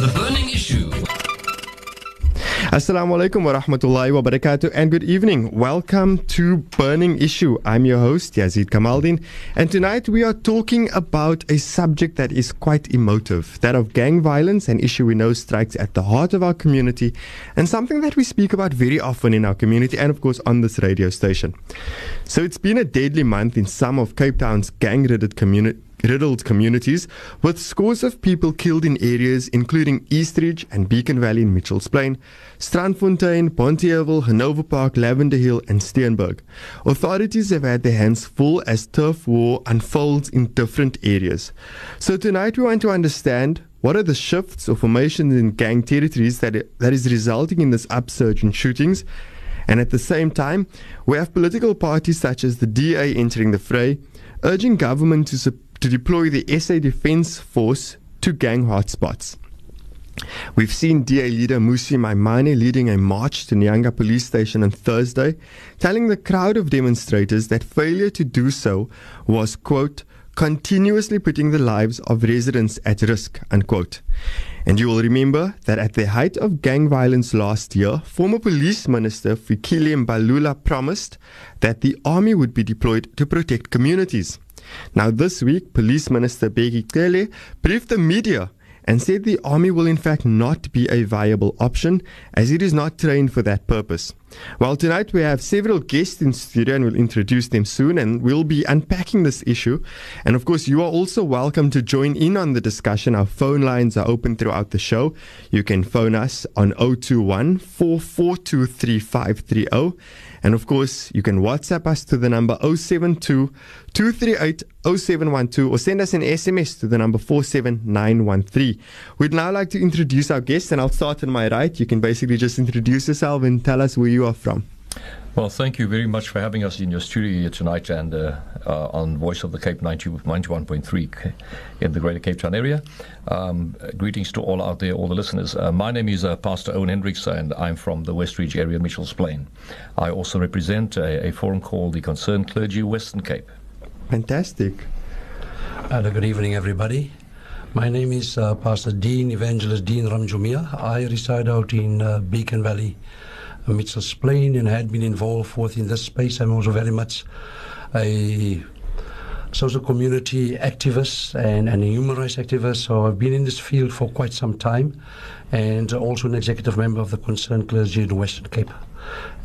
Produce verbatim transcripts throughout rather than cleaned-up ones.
The Burning Issue. Assalamu alaikum wa rahmatullahi wa barakatuh and good evening. Welcome to Burning Issue. I'm your host Yazid Kamaldien, and tonight we are talking about a subject that is quite emotive, that of gang violence, an issue we know strikes at the heart of our community and something that we speak about very often in our community and of course on this radio station. So it's been a deadly month in some of Cape Town's gang-riddled community. riddled communities, with scores of people killed in areas including Eastridge and Beacon Valley in Mitchells Plain, Strandfontein, Bonteheuwel, Hanover Park, Lavender Hill and Steenberg. Authorities have had their hands full as turf war unfolds in different areas. So tonight we want to understand, what are the shifts or formations in gang territories that, that is resulting in this upsurge in shootings? And at the same time, we have political parties such as the D A entering the fray, urging government to support to deploy the S A Defence Force to gang hotspots. We've seen D A leader Mmusi Maimane leading a march to Nyanga police station on Thursday, telling the crowd of demonstrators that failure to do so was, quote, continuously putting the lives of residents at risk, unquote. And you will remember that at the height of gang violence last year, former police minister Fikile Mbalula promised that the army would be deployed to protect communities. Now this week, Police Minister Bheki Cele briefed the media and said the army will in fact not be a viable option as it is not trained for that purpose. Well, tonight we have several guests in studio and we'll introduce them soon, and we'll be unpacking this issue. And of course, you are also welcome to join in on the discussion. Our phone lines are open throughout the show. You can phone us on zero two one, four four two, three five three zero. And of course, you can WhatsApp us to the number zero seven two, two three eight, zero seven one two or send us an S M S to the number four seven nine one three. We'd now like to introduce our guests, and I'll start on my right. You can basically just introduce yourself and tell us where you are from. Well, thank you very much for having us in your studio here tonight and uh, uh, on Voice of the Cape ninety-one point three in the Greater Cape Town area. Um, greetings to all out there, all the listeners. Uh, my name is uh, Pastor Owen Hendricks and I'm from the West Ridge area, Mitchells Plain. I also represent a, a forum called the Concerned Clergy Western Cape. Fantastic. And good evening, everybody. My name is uh, Pastor Dean Evangelist Dean Ramjoomia. I reside out in uh, Beacon Valley, Mitchells Plain, and had been involved within this space. I'm also very much a social community activist and, and a human rights activist, so I've been in this field for quite some time, and also an executive member of the Concerned Clergy in the Western Cape.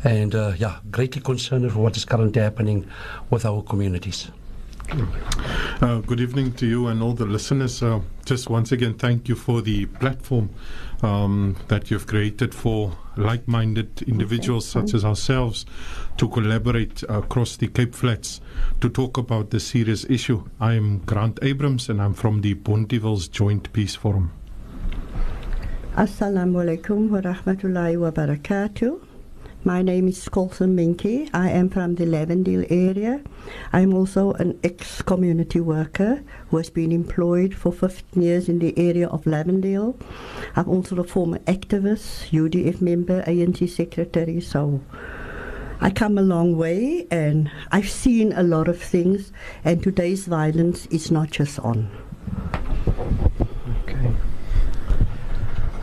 And uh, yeah, greatly concerned for what is currently happening with our communities. Uh, good evening to you and all the listeners. Uh, just once again, thank you for the platform um, that you've created for like-minded individuals such as ourselves to collaborate across the Cape Flats to talk about the serious issue. I'm Grant Abrahams and I'm from the Bonteheuwel Joint Peace Forum. Assalamu alaikum wa rahmatullahi wa barakatuh. My name is Colson Minke. I am from the Lavender Hill area. I'm also an ex-community worker who has been employed for fifteen years in the area of Lavender Hill. I'm also a former activist, U D F member, A N C secretary, so I come a long way and I've seen a lot of things, and today's violence is not just on.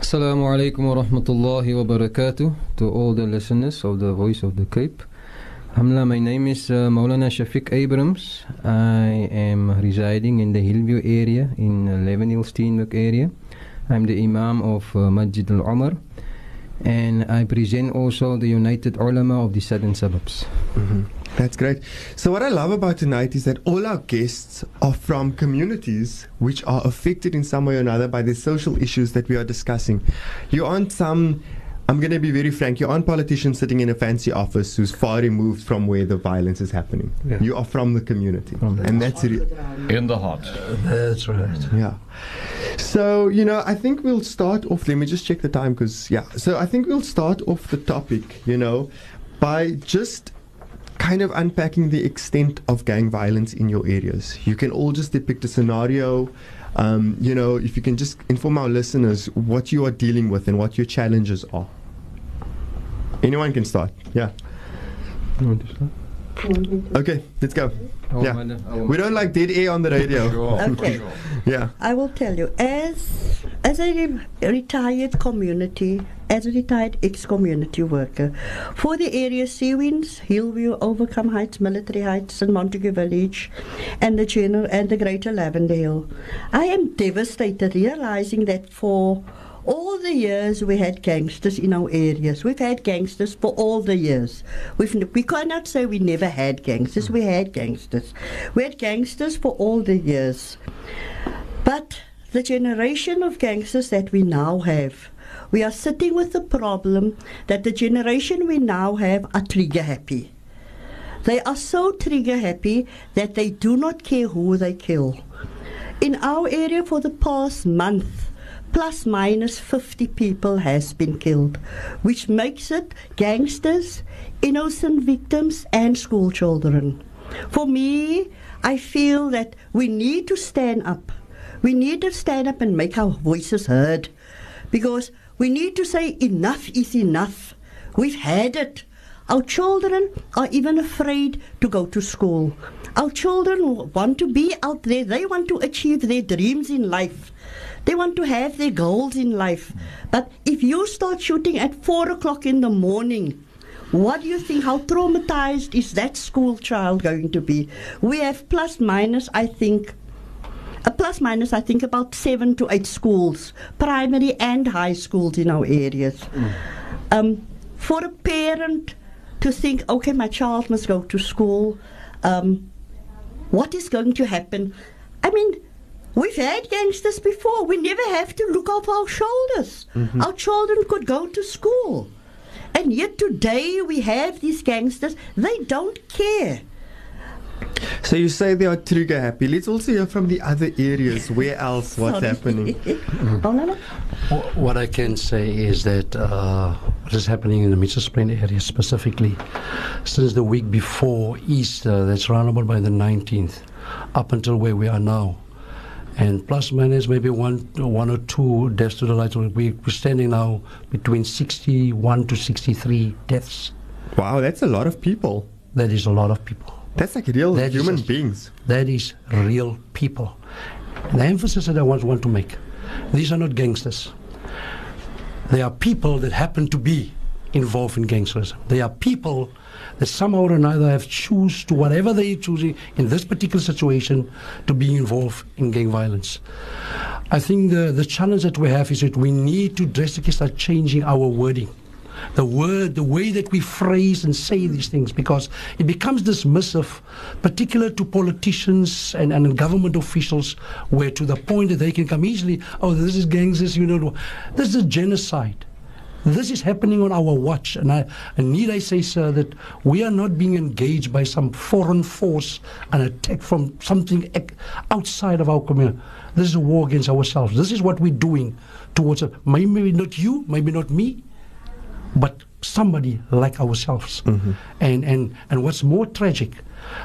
Assalamu alaikum wa rahmatullahi wa barakatuh to all the listeners of the Voice of the Cape. Alhamdulillah, my name is uh, Mawlana Shafiq Abrams. I am residing in the Hillview area in uh, Levenhill Steenberg area. I'm the Imam of uh, Masjid al-Umar, and I present also the United Ulama of the Southern Suburbs. Mm-hmm. That's great. So what I love about tonight is that all our guests are from communities which are affected in some way or another by the social issues that we are discussing. You aren't some, I'm going to be very frank, you aren't politicians sitting in a fancy office who's far removed from where the violence is happening. Yeah. You are from the community. From and the that's it. In the heart. Uh, that's right. Yeah. So, you know, I think we'll start off, let me just check the time because, yeah. So I think we'll start off the topic, you know, by just kind of unpacking the extent of gang violence in your areas. You can all just depict a scenario. Um, you know, if you can just inform our listeners what you are dealing with and what your challenges are. Anyone can start. Yeah. Okay, let's go. Yeah. We don't like dead air on the radio. Okay. Yeah. I will tell you, as as a re- retired community, as a retired ex-community worker, for the area Seawinds, Hillview, Overcome Heights, Military Heights, and Montague Village, and the general and the Greater Lavender Hill, I am devastated realizing that for all the years we had gangsters in our areas. We've had gangsters for all the years. We've n- we cannot say we never had gangsters. We had gangsters. We had gangsters for all the years. But the generation of gangsters that we now have, we are sitting with the problem that the generation we now have are trigger happy. They are so trigger happy that they do not care who they kill. In our area for the past month, plus minus fifty people has been killed, which makes it gangsters, innocent victims, and school children. For me, I feel that we need to stand up. We need to stand up and make our voices heard, because we need to say enough is enough. We've had it. Our children are even afraid to go to school. Our children want to be out there. They want to achieve their dreams in life. They want to have their goals in life. But if you start shooting at four o'clock in the morning, what do you think? How traumatized is that school child going to be? We have plus minus, I think, a plus minus, I think, about seven to eight schools, primary and high schools in our areas. Mm. Um, for a parent to think, okay, my child must go to school, um, what is going to happen? I mean, we've had gangsters before. We never have to look over our shoulders. Mm-hmm. Our children could go to school. And yet today we have these gangsters. They don't care. So you say they are trigger happy. Let's also hear from the other areas. Where else? What's happening? Mm. What I can say is that uh, what is happening in the Mitchells Plain area specifically, since the week before Easter, that's round about by the nineteenth, up until where we are now, and plus minus maybe one, one or two deaths to the light. We're standing now between sixty-one to sixty-three deaths. Wow, that's a lot of people. That is a lot of people. That's like real that human a, beings. That is real people. And the emphasis that I want, want to make, these are not gangsters. They are people that happen to be involved in gangsterism. They are people that somehow or another have choose to whatever they choosing in this particular situation to be involved in gang violence. I think the, the challenge that we have is that we need to drastically start changing our wording. The word, the way that we phrase and say these things, because it becomes dismissive, particular to politicians and, and government officials, where to the point that they can come easily, oh, this is gangs, this, you know, this is genocide. This is happening on our watch, and, I, and need I say, sir, that we are not being engaged by some foreign force, an attack from something ec- outside of our community. This is a war against ourselves. This is what we're doing towards it. Maybe not you, maybe not me, but somebody like ourselves. Mm-hmm. And, and and what's more tragic,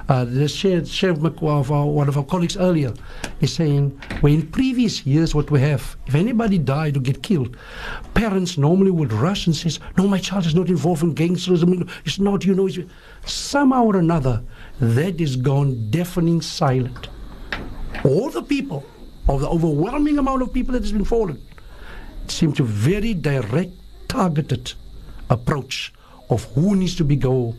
uh, the shared, shared of our, one of our colleagues earlier is saying, well, in previous years what we have, if anybody died or get killed, parents normally would rush and say, no, my child is not involved in gangsterism, it's not, you know, it's, somehow or another, that is gone deafening silent. All the people, of the overwhelming amount of people that has been fallen, seem to very direct, targeted approach of who needs to be go,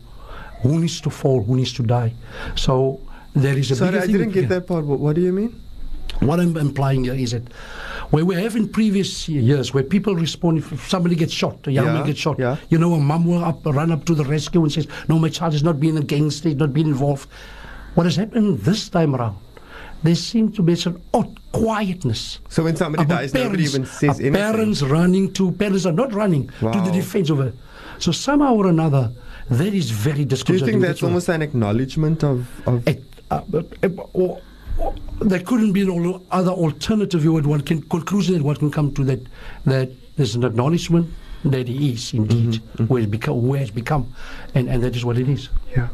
who needs to fall, who needs to die. So there is a Sorry, bigger I thing didn't get that part. What do you mean? What I'm implying here is that where we have in previous years where people respond, if somebody gets shot, a young yeah, man gets shot, yeah. you know, a mum will up, run up to the rescue and says, no, my child has not been in a gangster, not been involved. What has happened this time around? There seems to be some odd quietness. So when somebody dies, parents, nobody even says anything. Parents running to, parents are not running wow. to the defense of it. So somehow or another, that is very disconcerting. Do you think that's almost an acknowledgement of... of At, uh, or, or there couldn't be an other alternative you would one can, conclusion that one can come to, that that there's an acknowledgement that it is indeed mm-hmm. where, it beca- where it's become, and, and that is what it is. Yeah.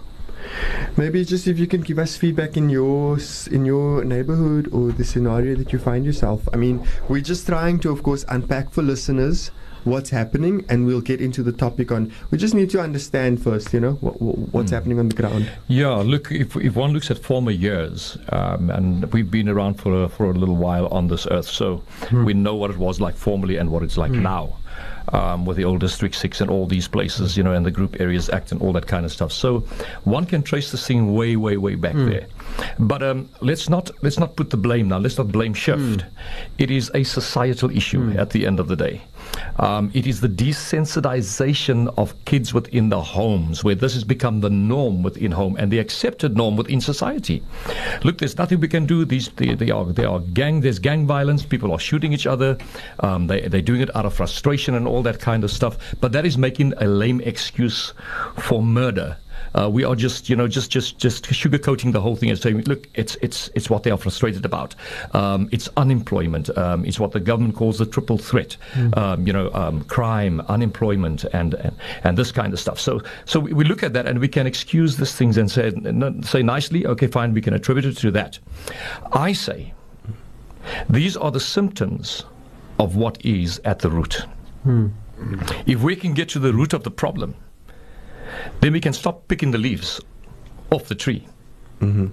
Maybe just if you can give us feedback in your in your neighborhood or the scenario that you find yourself. I mean, we're just trying to, of course, unpack for listeners what's happening, and we'll get into the topic on, we just need to understand first, you know, what, what's mm. happening on the ground. Yeah, look, if if one looks at former years, um, and we've been around for a, for a little while on this earth, so mm. we know what it was like formerly and what it's like mm. now, um, with the old District six and all these places, you know, and the Group Areas Act and all that kind of stuff. So one can trace this thing way, way, way back mm. there. But um, let's not let's not put the blame now. Let's not blame shift. Mm. It is a societal issue mm. at the end of the day. Um, it is the desensitization of kids within the homes, where this has become the norm within home and the accepted norm within society. Look, there's nothing we can do. These they, they are they are gang. There's gang violence. People are shooting each other. Um, they they're doing it out of frustration and all that kind of stuff. But that is making a lame excuse for murder. Uh, we are just, you know, just, just, just sugarcoating the whole thing and saying, look, it's, it's, it's what they are frustrated about. Um, it's unemployment. Um, it's what the government calls the triple threat. Mm. Um, you know, um, crime, unemployment, and, and and this kind of stuff. So, so we look at that and we can excuse these things and say, say nicely, okay, fine, we can attribute it to that. I say, these are the symptoms of what is at the root. Mm. If we can get to the root of the problem, then we can stop picking the leaves off the tree mm-hmm.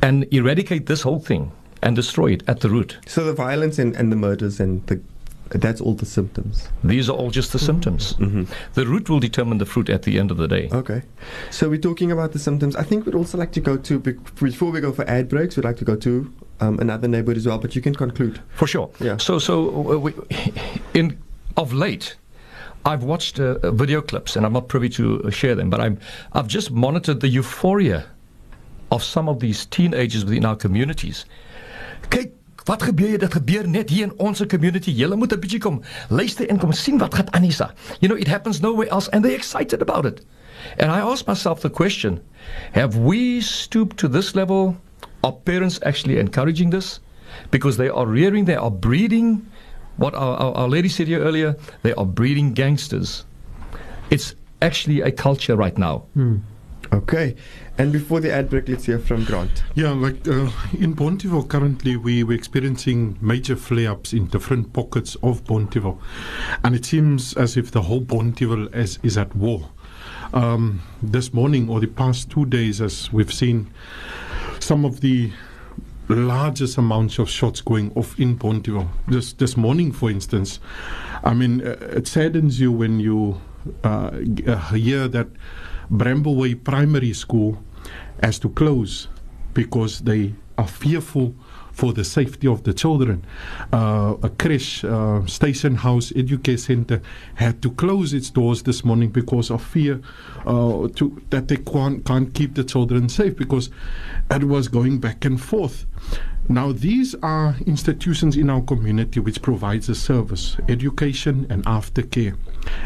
and eradicate this whole thing and destroy it at the root. So the violence and, and the murders and the, that's all the symptoms. These are all just the mm-hmm. symptoms. Mm-hmm. The root will determine the fruit at the end of the day. Okay. So we're talking about the symptoms. I think we'd also like to go to, before we go for ad breaks, we'd like to go to um, another neighborhood as well, but you can conclude. For sure. Yeah. So, so uh, we, in of late, I've watched uh, video clips, and I'm not privy to uh, share them, but I'm, I've just monitored the euphoria of some of these teenagers within our communities. Kyk, wat gebeur, dit gebeur net hier in ons community. Julle moet 'n bietjie kom luister en kom sien wat gaan aan hiersa. You know, it happens nowhere else, and they're excited about it. And I ask myself the question, have we stooped to this level? Are parents actually encouraging this? Because they are rearing, they are breeding. What our, our, our lady said here earlier, they are breeding gangsters. It's actually a culture right now. Mm. Okay. And before the ad break, let's hear from Grant. Yeah, like uh, in Bonteheuwel currently, we, we're experiencing major flare-ups in different pockets of Bonteheuwel. And it seems as if the whole Bonteheuwel is, is at war. Um, this morning, or the past two days, as we've seen, some of the largest amounts of shots going off in Bonteheuwel. This this morning, for instance, I mean, uh, it saddens you when you uh, g- uh, hear that Brambleway Primary School has to close because they are fearful for the safety of the children. Uh, a creche, uh, Station House Educare Center had to close its doors this morning because of fear uh, to, that they can't, can't keep the children safe, because it was going back and forth. Now, these are institutions in our community which provides a service, education and aftercare.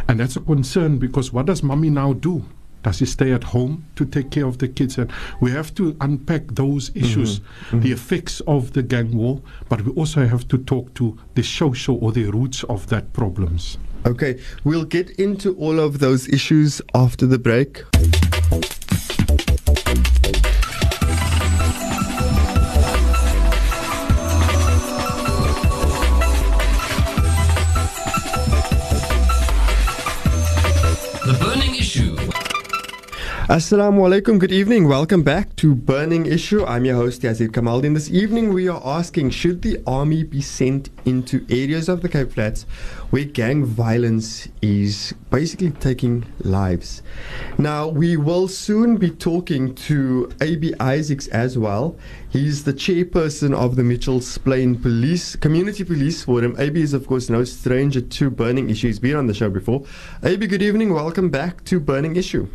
And that's a concern, because what does mommy now do? Does he stay at home to take care of the kids? And we have to unpack those issues, mm-hmm. Mm-hmm. the effects of the gang war, but we also have to talk to the social or the roots of that problems. Okay, we'll get into all of those issues after the break. The Burning Issue. Assalamu alaikum, good evening, welcome back to Burning Issue. I'm your host Yazid Kamaldien. This evening we are asking, should the army be sent into areas of the Cape Flats where gang violence is basically taking lives? Now, we will soon be talking to A B Isaacs as well. He's the chairperson of the Mitchells Plain Police Community Police Forum. A B is, of course, no stranger to Burning Issue. He's been on the show before. A B, good evening, welcome back to Burning Issue.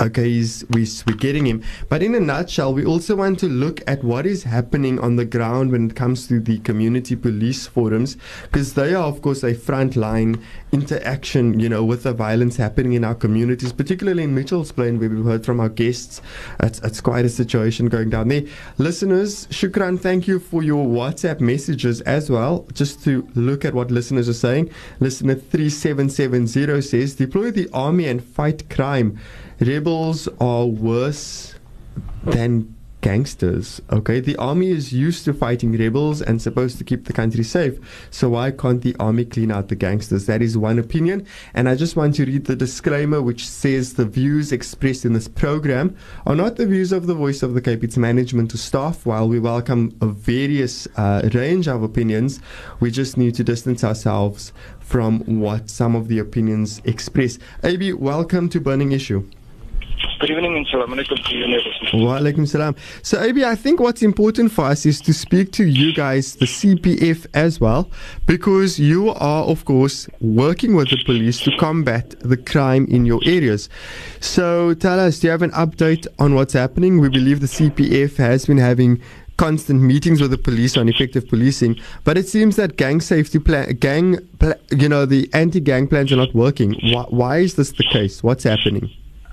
Okay, he's, we, we're getting him. But in a nutshell, we also want to look at what is happening on the ground when it comes to the community police forums, because they are, of course, a frontline interaction, you know, with the violence happening in our communities, particularly in Mitchells Plain, where we've heard from our guests. It's, it's quite a situation going down there. Listeners, shukran, thank you for your WhatsApp messages as well. Just to look at what listeners are saying. Listener three seven seven zero says, deploy the army and fight crime. Rebels are worse than gangsters. Okay, the army is used to fighting rebels and supposed to keep the country safe. So why can't the army clean out the gangsters? That is one opinion. And I just want to read the disclaimer, which says the views expressed in this program are not the views of the Voice of the Cape, its management to staff. While we welcome a various uh, range of opinions, we just need to distance ourselves from what some of the opinions express. A B, welcome to Burning Issue. Good evening and salam alaikum to you. Wa alaikum salam. So A B, I think what's important for us is to speak to you guys, the C P F as well, because you are, of course, working with the police to combat the crime in your areas. So tell us, do you have an update on what's happening? We believe the C P F has been having constant meetings with the police on effective policing, but it seems that gang safety plan, gang, pla- you know, the anti-gang plans are not working. Why, why is this the case? What's happening?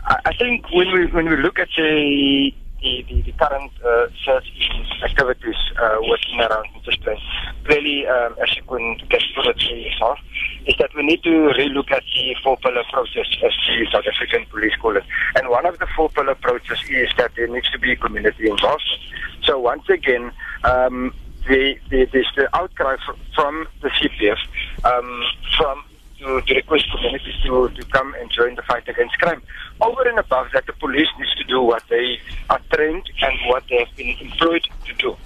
I think when we when we look at the the, the, the current uh, search activities uh, working around Mitchells Plain, clearly, um, as you can get through it yourself, is that we need to relook at the four-pillar process, as the South African police call it. And one of the four-pillar process is that there needs to be community involvement. So once again, um, the, the, the, the outcry from the C P F, um, from To, to request communities to, to come and join the fight against crime. Over and above that, the police needs to do what they are trained and what they have been employed to do,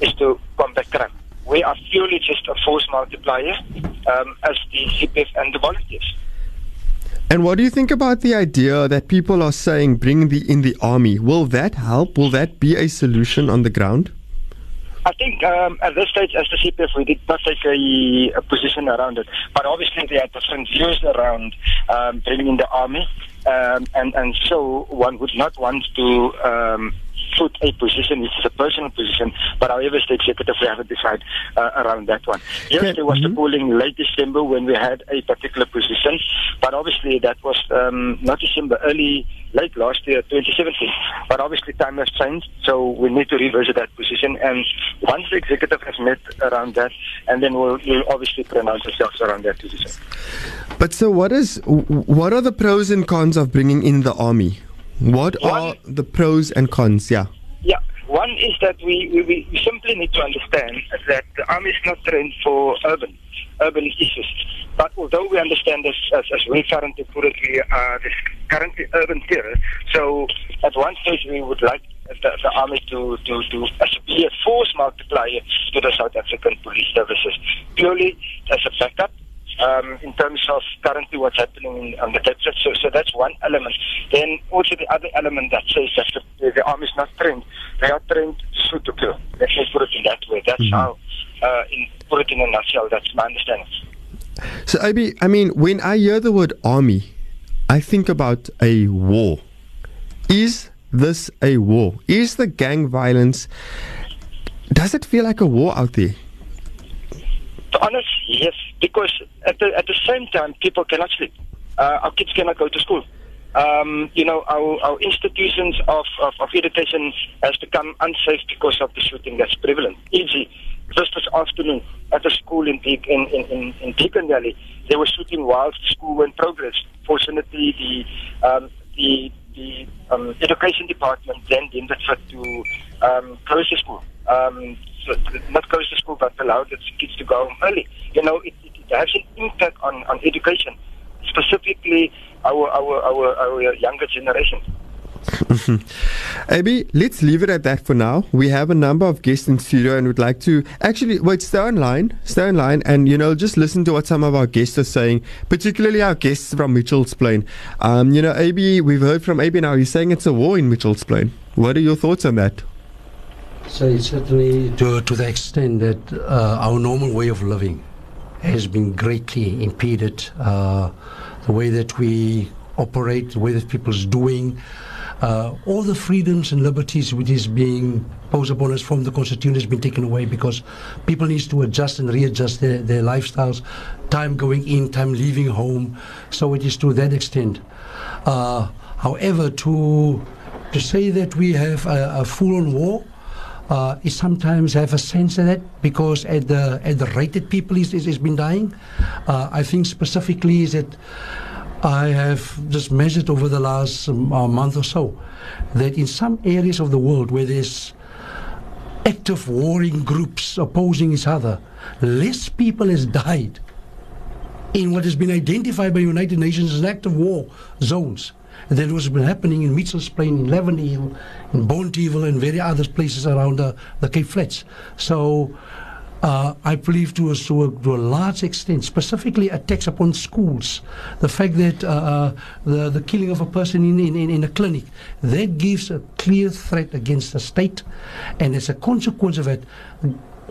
is to combat crime. We are purely just a force multiplier, um, as the C P F and the volunteers. And what do you think about the idea that people are saying, bring the in the army? Will that help? Will that be a solution on the ground? I think um, at this stage, as the C P F, we did not take a, a position around it. But obviously, there are different views around um, bringing in the army. Um, and, and so one would not want to um, put a position, which is a personal position, but however, the executive, we haven't decided uh, around that one. Yes, okay. There was mm-hmm. the polling late December when we had a particular position, but obviously that was um, not December, early, late last year, twenty seventeen. But obviously time has changed, so we need to revisit that position. And once the executive has met around that, and then we'll, we'll obviously pronounce ourselves around that position. But so what is, what are the pros and cons of bringing in the army? What one, are the pros and cons? Yeah. Yeah. One is that we, we, we simply need to understand that the army is not trained for urban urban issues. But although we understand this, as, as we currently put it, we are this currently urban terror. So at one stage we would like the, the army to, to, to be a force multiplier to the South African police services, purely as a backup. Um, in terms of currently what's happening on the Cape, so, so that's one element. Then also the other element that says that the, the army is not trained. They are trained to shoot to kill. Let's just put it in that way. That's mm-hmm. how, uh, in, put it in a nutshell, that's my understanding. So, Abi, I mean, when I hear the word army, I think about a war. Is this a war? Is the gang violence, does it feel like a war out there? To be honest, yes. Because at the at the same time, people cannot sleep. Uh, our kids cannot go to school. Um, you know, our, our institutions of, of, of education has become unsafe because of the shooting that's prevalent. Easy. Just this afternoon at a school in Be- in, in, in, in Beacon Valley, they were shooting whilst school in progress. Fortunately, the um, the, the um, education department then deemed it fit to um, close the school. Um, so not close the school, but allow the kids to go home early. You know, it, it, it has an impact on, on education, specifically our our our, our younger generation. Abi, let's leave it at that for now. We have a number of guests in studio and would like to actually wait, stay online, stay online, and you know, just listen to what some of our guests are saying, particularly our guests from Mitchells Plain. Um, you know, Abi, we've heard from Abi now. He's saying it's a war in Mitchells Plain. What are your thoughts on that? So it's certainly to, to the extent that uh, our normal way of living has been greatly impeded. Uh, the way that we operate, whether people's doing, uh, all the freedoms and liberties which is being posed upon us from the Constitution has been taken away, because people need to adjust and readjust their, their lifestyles, time going in, time leaving home. So it is to that extent. Uh, however, to to say that we have a, a full-on war, Uh, is sometimes have a sense of that, because at the at the rate that people is is, is been dying, uh, I think specifically is that I have just measured over the last um, uh, month or so that in some areas of the world where there's active warring groups opposing each other, less people has died in what has been identified by United Nations as active war zones. That was been happening in Mitchells Plain, in Lavender Hill, in Bonteheuwel, and various other places around the, the Cape Flats. So uh, I believe to a, to, a, to a large extent, specifically attacks upon schools, the fact that uh, the, the killing of a person in, in, in a clinic, that gives a clear threat against the state, and as a consequence of it,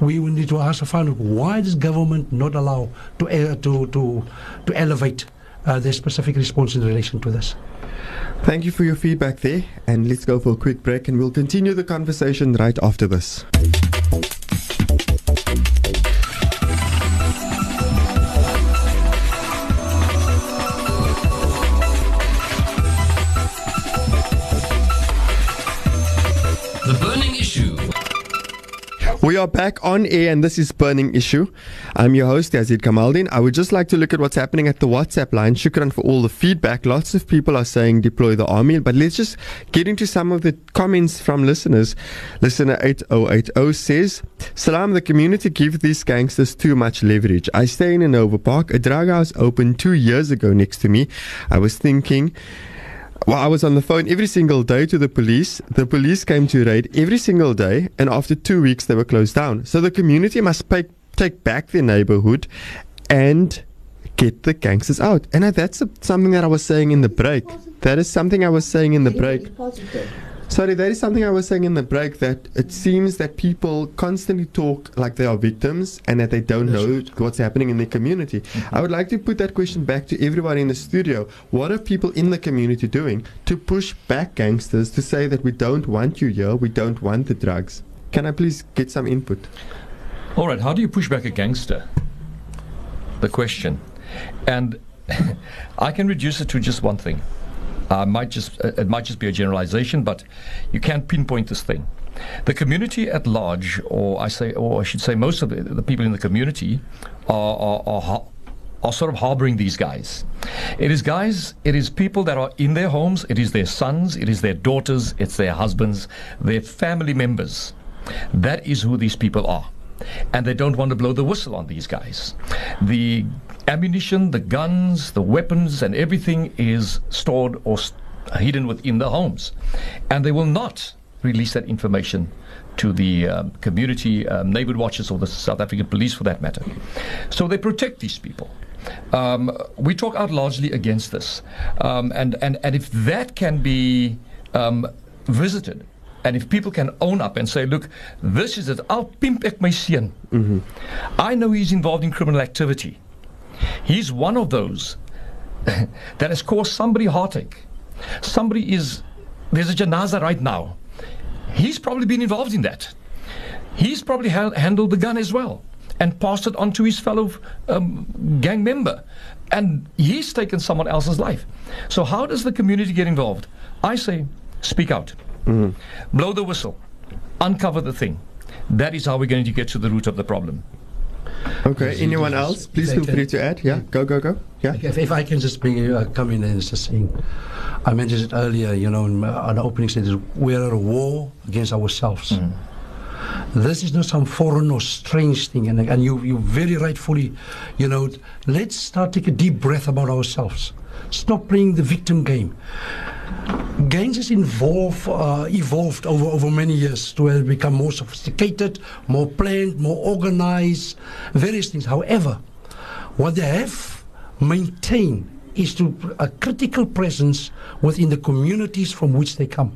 we will need to ask to find out why does government not allow to, uh, to, to, to elevate uh, their specific response in relation to this. Thank you for your feedback there, and let's go for a quick break and we'll continue the conversation right after this. The Burning Issue. We are back on air, and this is Burning Issue. I'm your host, Yazid Kamaldien. I would just like to look at what's happening at the WhatsApp line. Shukran for all the feedback. Lots of people are saying deploy the army, but let's just get into some of the comments from listeners. Listener eight oh eight oh says, Salam, the community give these gangsters too much leverage. I stay in Hanover Park. A drug house opened two years ago next to me. I was thinking... Well, I was on the phone every single day to the police. The police came to raid every single day, and after two weeks they were closed down. So the community must pay, take back their neighborhood and get the gangsters out. And that's a, something that I was saying in the break. That is something I was saying in the break. Sorry, that is something I was saying in the break, that it seems that people constantly talk like they are victims and that they don't know what's happening in their community. Mm-hmm. I would like to put that question back to everybody in the studio. What are people in the community doing to push back gangsters to say that we don't want you here, we don't want the drugs? Can I please get some input? All right, how do you push back a gangster? The question. And I can reduce it to just one thing. Uh, might just, uh, it might just be a generalization, but you can't pinpoint this thing. The community at large, or I say, or I should say most of the, the people in the community are, are, are, are sort of harboring these guys. It is guys, it is people that are in their homes, it is their sons, it is their daughters, it's their husbands, their family members. That is who these people are. And they don't want to blow the whistle on these guys. The ammunition, the guns, the weapons, and everything is stored or st- hidden within the homes. And they will not release that information to the um, community, um, neighborhood watches, or the South African police for that matter. So they protect these people. Um, we talk out largely against this. Um, and, and, and if that can be um, visited, and if people can own up and say, look, this is it, I'll pimp ek my sien. Mm-hmm. I know he's involved in criminal activity. He's one of those that has caused somebody heartache. Somebody is, there's a janaza right now. He's probably been involved in that. He's probably ha- handled the gun as well and passed it on to his fellow um, gang member. And he's taken someone else's life. So how does the community get involved? I say, speak out. Mm-hmm. Blow the whistle, uncover the thing. That is how we're going to get to the root of the problem. Okay, anyone else? Please feel free to add. Yeah, go, go, go. Yeah. If, if I can just bring, uh, come in and just saying, I mentioned it earlier, you know, in uh, the opening sentence, we are at a war against ourselves. Mm. This is not some foreign or strange thing, and, and you, you very rightfully, you know, let's start taking a deep breath about ourselves. Stop playing the victim game. Gangs has involved, uh, evolved over, over many years to uh, become more sophisticated, more planned, more organized, various things. However, what they have maintained is to a critical presence within the communities from which they come,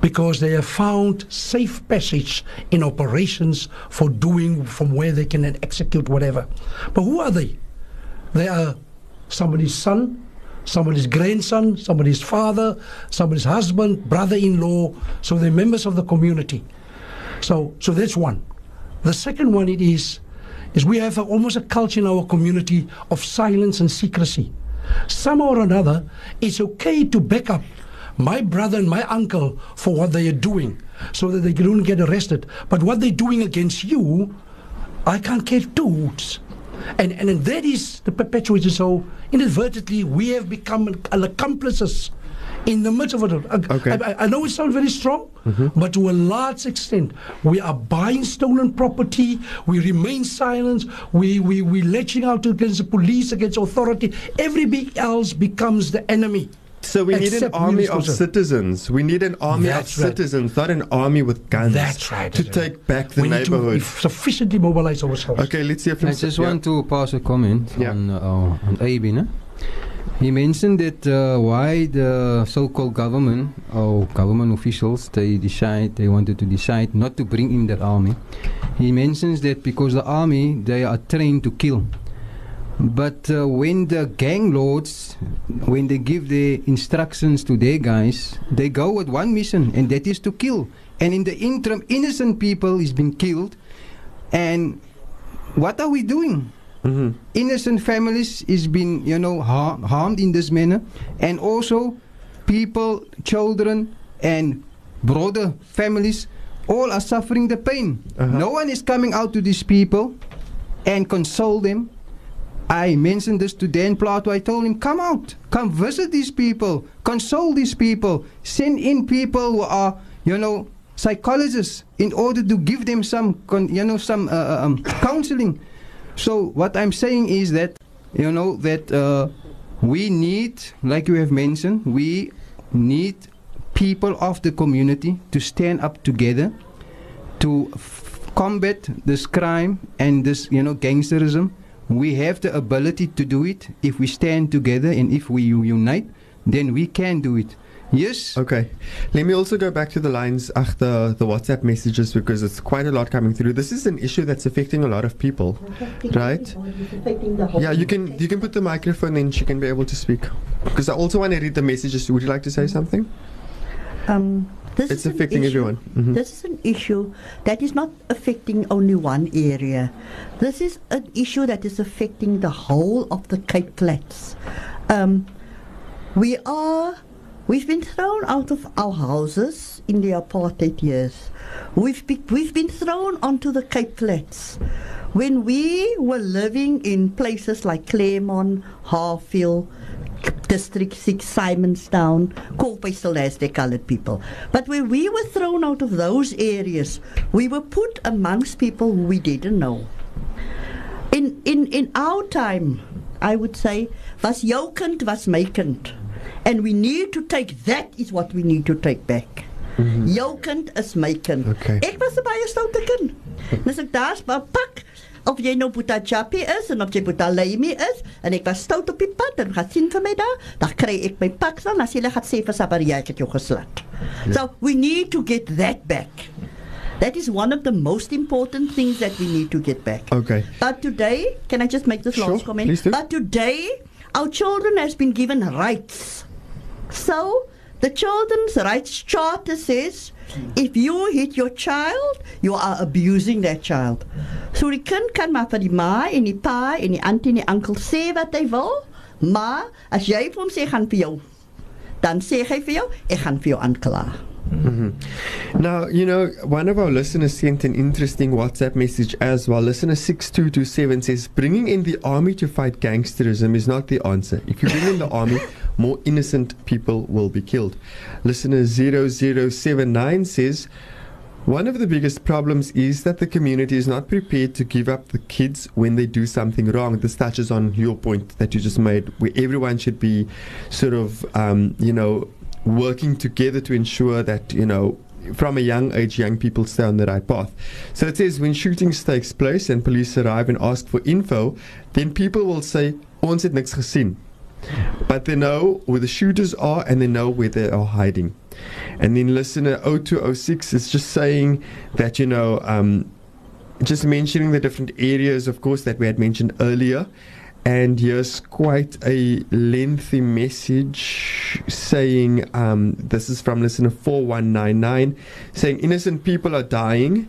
because they have found safe passage in operations for doing from where they can execute whatever. But who are they? They are somebody's son, somebody's grandson, somebody's father, somebody's husband, brother-in-law. So they're members of the community. So, so that's one. The second one it is, is we have a, almost a culture in our community of silence and secrecy. Somehow or another, it's okay to back up my brother and my uncle for what they are doing so that they don't get arrested. But what they're doing against you, I can't catch two words. And, and, and that is the perpetuation. So inadvertently, we have become accomplices in the midst of it. I, okay. I, I know it sounds very strong, mm-hmm. but to a large extent, we are buying stolen property, we remain silent, we, we, we're latching out against the police, against authority. Everybody else becomes the enemy. So we Except need an army of citizens. We need an army That's of right. citizens, not an army with guns. That's right. To take right. back the we neighborhood. Need to sufficiently mobilize ourselves. Okay, let's hear from I just yeah. want to pass a comment yeah. on, uh, on A B. Ne? He mentioned that uh, why the so-called government or government officials, they decide, they wanted to decide not to bring in their army. He mentions that because the army, they are trained to kill. But uh, when the gang lords, when they give their instructions to their guys, they go with one mission, and that is to kill. And in the interim, innocent people is being killed. And what are we doing? Mm-hmm. Innocent families is being, you know, har- harmed in this manner. And also people, children, and broader families, all are suffering the pain. Uh-huh. No one is coming out to these people and console them. I mentioned this to Dan Plato. I told him, come out, come visit these people, console these people, send in people who are, you know, psychologists in order to give them some, con- you know, some uh, um, counseling. So what I'm saying is that, you know, that uh, we need, like you have mentioned, we need people of the community to stand up together to f- combat this crime and this, you know, gangsterism. We have the ability to do it. If we stand together and if we unite, then we can do it. Yes. Okay. Let me also go back to the lines, ach, the, the WhatsApp messages, because it's quite a lot coming through. This is an issue that's affecting a lot of people, right? Yeah, you can you can put the microphone in. She can be able to speak. Because I also want to read the messages. Would you like to say something? Um, this it's is affecting everyone. Mm-hmm. This is an issue that is not affecting only one area. This is an issue that is affecting the whole of the Cape Flats. Um, we are, we've been thrown out of our houses in the apartheid years. We've, be, we've been thrown onto the Cape Flats. When we were living in places like Claremont, Harfield, District six, Simonstown, Kolpai still has their coloured people. But when we were thrown out of those areas, we were put amongst people we didn't know. In in, in our time, I would say, was jou kind, was my kind. And we need to take, that is what we need to take back. Mm-hmm. Jou kind is my kind. Okay. Ek was a baie stoute kind. Dis ek daar's maar pak. Of jy nou Boeta Chappie is en of jy Boeta Laimi is, en ek was stout op die pad en gaan sien vir my daar, dan kry ek my pak dan, as jylle gaat sê vir Sabaria, ek het jou geslat. Yeah. So we need to get that back. That is one of the most important things that we need to get back. Okay. But today, can I just make this sure, last comment? Please do. But today, our children has been given rights. So, the Children's Rights Charter says, if you hit your child, you are abusing that child. So die kind kan maar vir die ma en die pa en die auntie en die uncle sê wat hy wil, maar as jy vir hom sê gaan vir jou, dan sê hy vir jou, ek gaan vir jou aankla. Mm-hmm. Now, you know, one of our listeners sent an interesting WhatsApp message as well. Listener six two two seven says, bringing in the army to fight gangsterism is not the answer. If you bring in the army, more innocent people will be killed. Listener zero zero seven nine says, one of the biggest problems is that the community is not prepared to give up the kids when they do something wrong. This touches on your point that you just made, where everyone should be sort of, um, you know, working together to ensure that, you know, from a young age, young people stay on the right path. So it says, when shootings takes place and police arrive and ask for info, then people will say, ons het niks gesien. But they know where the shooters are and they know where they are hiding. And then listener oh two oh six is just saying that, you know, um, just mentioning the different areas, of course, that we had mentioned earlier. And here's quite a lengthy message saying, um, this is from listener four one nine nine, saying innocent people are dying.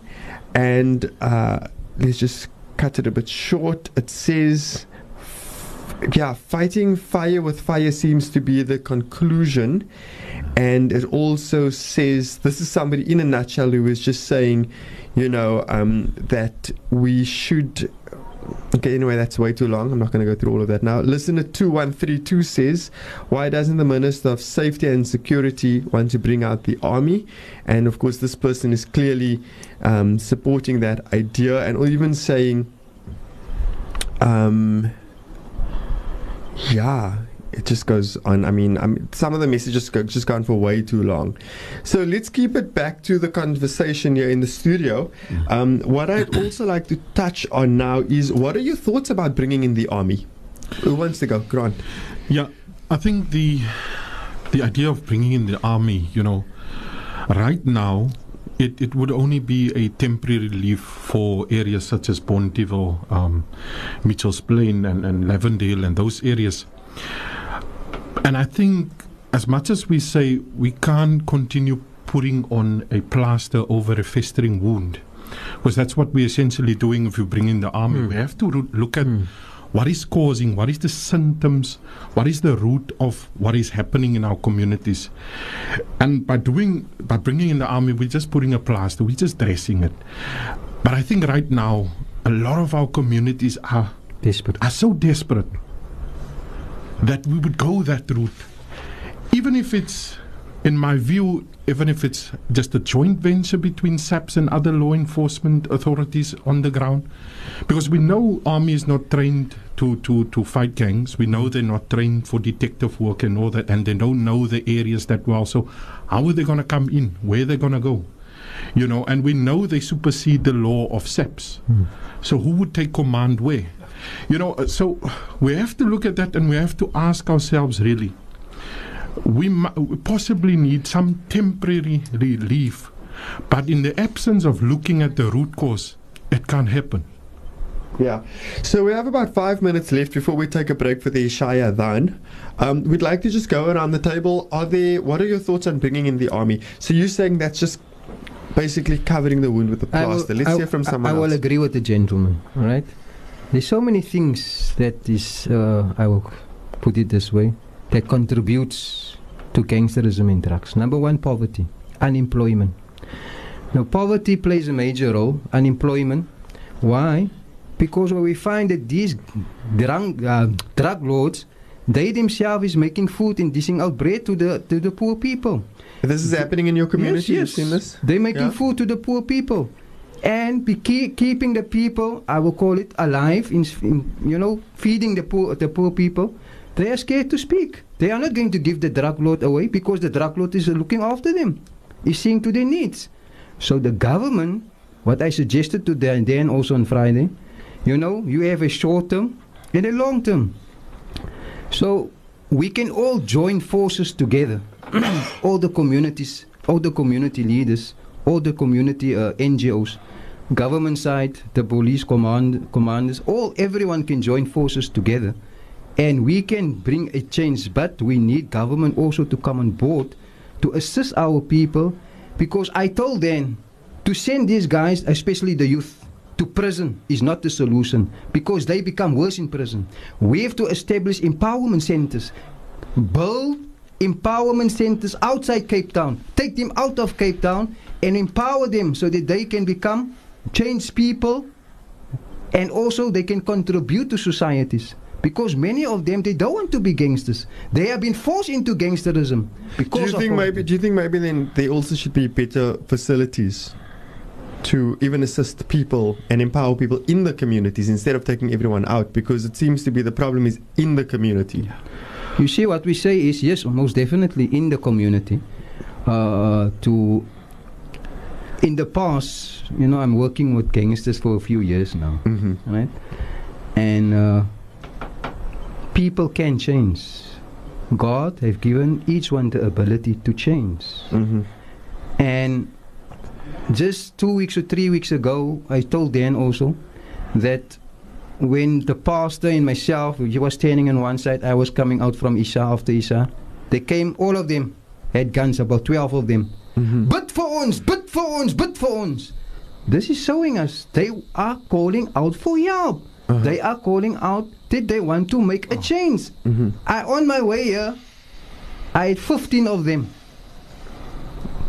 And uh, let's just cut it a bit short. It says, yeah, fighting fire with fire seems to be the conclusion. And it also says, this is somebody in a nutshell who is just saying, you know, um, that we should... Okay, anyway, that's way too long. I'm not going to go through all of that now. Listener two one three two says, why doesn't the Minister of Safety and Security want to bring out the army? And, of course, this person is clearly um, supporting that idea and even saying, um, yeah, it just goes on. I mean, I mean some of the messages go, just gone for way too long. So let's keep it back to the conversation here in the studio. Um, what I'd also like to touch on now is, what are your thoughts about bringing in the army? Who wants to go? Grant. Yeah, I think the the idea of bringing in the army, you know, right now, it, it would only be a temporary relief for areas such as Bonteheuwel, um, Mitchells Plain and, and Lavender Hill and those areas. And I think as much as we say we can't continue putting on a plaster over a festering wound, because that's what we're essentially doing if you bring in the army. Mm. We have to look at mm. what is causing, what is the symptoms, what is the root of what is happening in our communities. And by doing, by bringing in the army, we're just putting a plaster, we're just dressing it. But I think right now, a lot of our communities are desperate, are so desperate that we would go that route. Even if it's, in my view, even if it's just a joint venture between SAPS and other law enforcement authorities on the ground, because we know army is not trained to, to, to fight gangs, we know they're not trained for detective work and all that, and they don't know the areas that well, so how are they gonna come in? Where are they gonna go? You know, and we know they supersede the law of SAPS. Mm. So who would take command where? You know, so we have to look at that, and we have to ask ourselves, really, we, mu- we possibly need some temporary relief, but in the absence of looking at the root cause, it can't happen. Yeah, so we have about five minutes left before we take a break for the Ishaya Adhan. Um, we'd like to just go around the table. Are there, what are your thoughts on bringing in the army? So you're saying that's just basically covering the wound with a plaster. Will, Let's I hear from someone I else. I will agree with the gentleman, all right? There's so many things that is, uh, I will put it this way, that contributes to gangsterism and drugs. Number one, poverty, unemployment. Now, poverty plays a major role, unemployment. Why? Because when we find that these drunk, uh, drug lords, they themselves is making food and dishing out bread to the to the poor people. This is the, happening in your community? Yes, yes. You've seen this? They're making yeah. food to the poor people. And be keep, keeping the people, I will call it, alive, in, in, you know, feeding the poor, the poor people. They are scared to speak. They are not going to give the drug lord away because the drug lord is looking after them, is seeing to their needs. So the government, what I suggested to Dan, Dan also on Friday, you know, you have a short term and a long term. So we can all join forces together, all the communities, all the community leaders, all the community uh, N G Os, government side, the police command commanders, all everyone can join forces together, and we can bring a change. But we need government also to come on board to assist our people, because I told them to send these guys, especially the youth, to prison is not the solution, because they become worse in prison. We have to establish empowerment centers, build empowerment centers outside Cape Town, take them out of Cape Town and empower them so that they can become changed people, and also they can contribute to societies, because many of them, they don't want to be gangsters. They have been forced into gangsterism. Because do you think maybe do you think maybe then there also should be better facilities to even assist people and empower people in the communities instead of taking everyone out, because it seems to be the problem is in the community? Yeah. You see, what we say is, yes, most definitely in the community. Uh, to In the past, you know, I'm working with gangsters for a few years now, mm-hmm. right? And uh, people can change. God have given each one the ability to change. Mm-hmm. And just two weeks or three weeks ago, I told Dan also that when the pastor and myself, he was standing on one side, I was coming out from Isha after Isha. They came, all of them had guns, about twelve of them. Mm-hmm. But for ons, but for ons, but for ons. This is showing us they are calling out for help. Uh-huh. They are calling out that they want to make a change. Mm-hmm. I, on my way here, I had fifteen of them.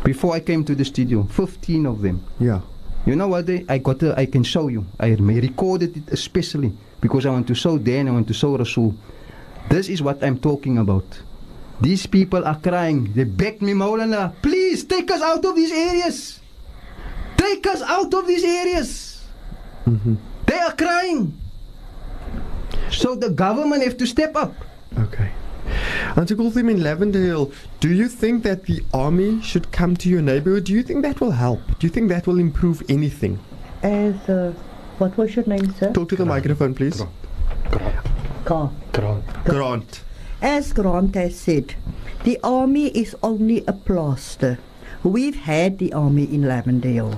Before I came to the studio, fifteen of them. Yeah. You know what? They, I got. A, I can show you. I recorded it especially because I want to show Dan. I want to show Rasul. This is what I'm talking about. These people are crying. They begged me, Mawlana, please take us out of these areas. Take us out of these areas. Mm-hmm. They are crying. So the government have to step up. Okay. And to call them in Lavender Hill, do you think that the army should come to your neighborhood? Do you think that will help? Do you think that will improve anything? As, uh, what was your name, sir? Talk to Grant. The microphone, please. Grant. Grant. Grant. Grant. Grant. As Grant has said, the army is only a plaster. We've had the army in Lavender Hill.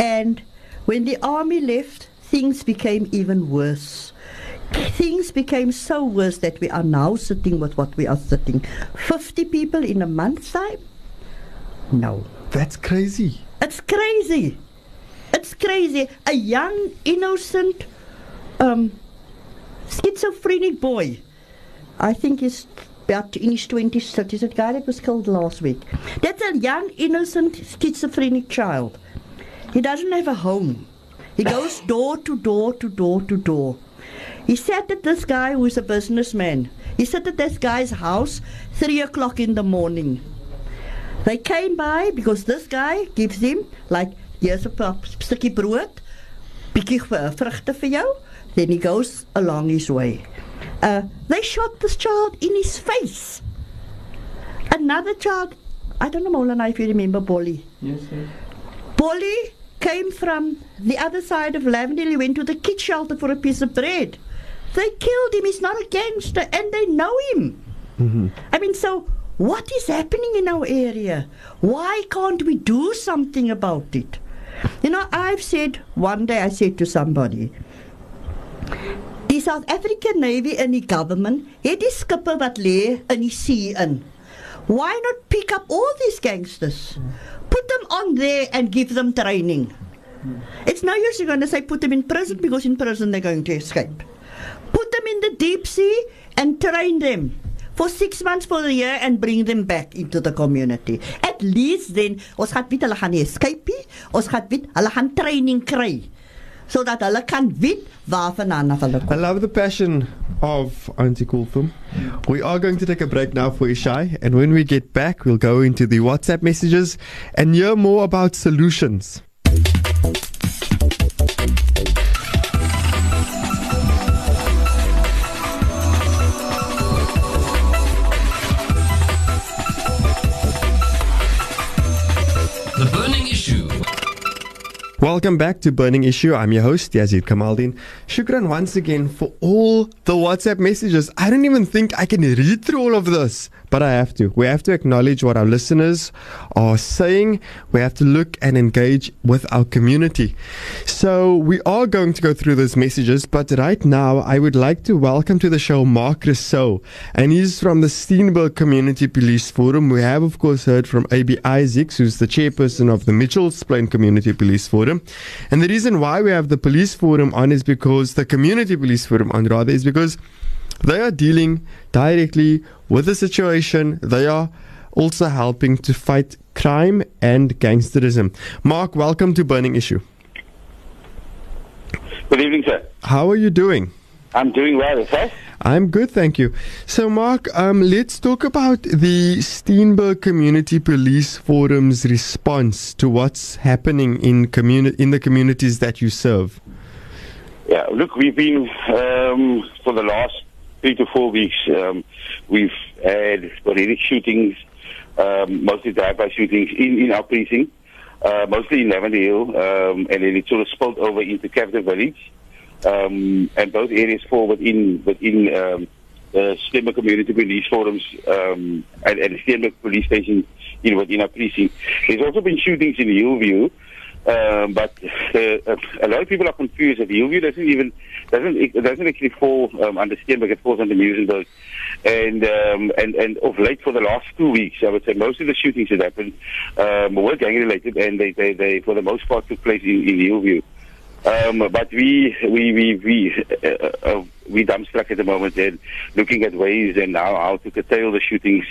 And when the army left, things became even worse. Things became so worse that we are now sitting with what we are sitting. fifty people in a month's time? No. That's crazy. It's crazy. It's crazy. A young, innocent, um, schizophrenic boy. I think he's about in his twenties, thirties. That guy that was killed last week. That's a young, innocent, schizophrenic child. He doesn't have a home. He goes door to door to door to door. He sat at this guy who's a businessman. He sat at this guy's house three o'clock in the morning. They came by because this guy gives him like, here's a stukkie brood, bietjie vrugte vir jou. Then he goes along his way. Uh, they shot this child in his face. Another child, I don't know, Mawlana, if you remember Bolly. Yes, sir. Bolly came from the other side of Lavender. He went to the kid shelter for a piece of bread. They killed him. He's not a gangster, and they know him. Mm-hmm. I mean, so what is happening in our area? Why can't we do something about it? You know, I've said, one day I said to somebody, the South African Navy and the government, het die skippe wat lê in die sea in. Why not pick up all these gangsters? Put them on there and give them training. It's no use you're going to say put them in prison because in prison they're going to escape. Put them in the deep sea and train them for six months for a year and bring them back into the community. At least then, ons gaan weet hulle gaan nie escape nie, ons gaan weet hulle gaan training kry. So that hulle kan weet waar vandaan hulle kom. I love the passion of Auntie Kulthum. We are going to take a break now for Ishai, and when we get back, we'll go into the WhatsApp messages and hear more about solutions. Welcome back to Burning Issue. I'm your host, Yazid Kamaldien. Shukran once again for all the WhatsApp messages. I don't even think I can read through all of this, but I have to. We have to acknowledge what our listeners are saying. We have to look and engage with our community. So we are going to go through those messages, but right now I would like to welcome to the show Mark Rousseau, and he's from the Steenberg Community Police Forum. We have, of course, heard from A B Isaacs, who's the chairperson of the Mitchells Plain Community Police Forum. And the reason why we have the police forum on is because the community police forum on rather is because they are dealing directly with the situation. They are also helping to fight crime and gangsterism. Mark, welcome to Burning Issue. Good evening, sir. How are you doing? I'm doing well, sir. I'm good, thank you. So, Mark, um, let's talk about the Steenberg Community Police Forum's response to what's happening in communi- in the communities that you serve. Yeah, look, we've been, um, for the last three to four weeks, um, we've had sporadic shootings, um, mostly drive-by shootings in, in our precinct, uh, mostly in Lavender Hill, um, and then it sort of spilled over into Cape Valley. Um, and both areas fall within within um, the Steenberg Community Police Forums um, and, and Steenberg Police Station in within our precinct. There's also been shootings in Hillview, Um, but uh, a lot of people are confused that Hillview doesn't even doesn't it doesn't actually fall um, under Steenberg, it falls under Musenberg. And um, and and of late, for the last two weeks, I would say most of the shootings that happened um, were gang related, and they, they, they for the most part took place in, in Hillview. Um, but we we we we uh, uh, we dumbstruck at the moment, and looking at ways and how, how to curtail the shootings.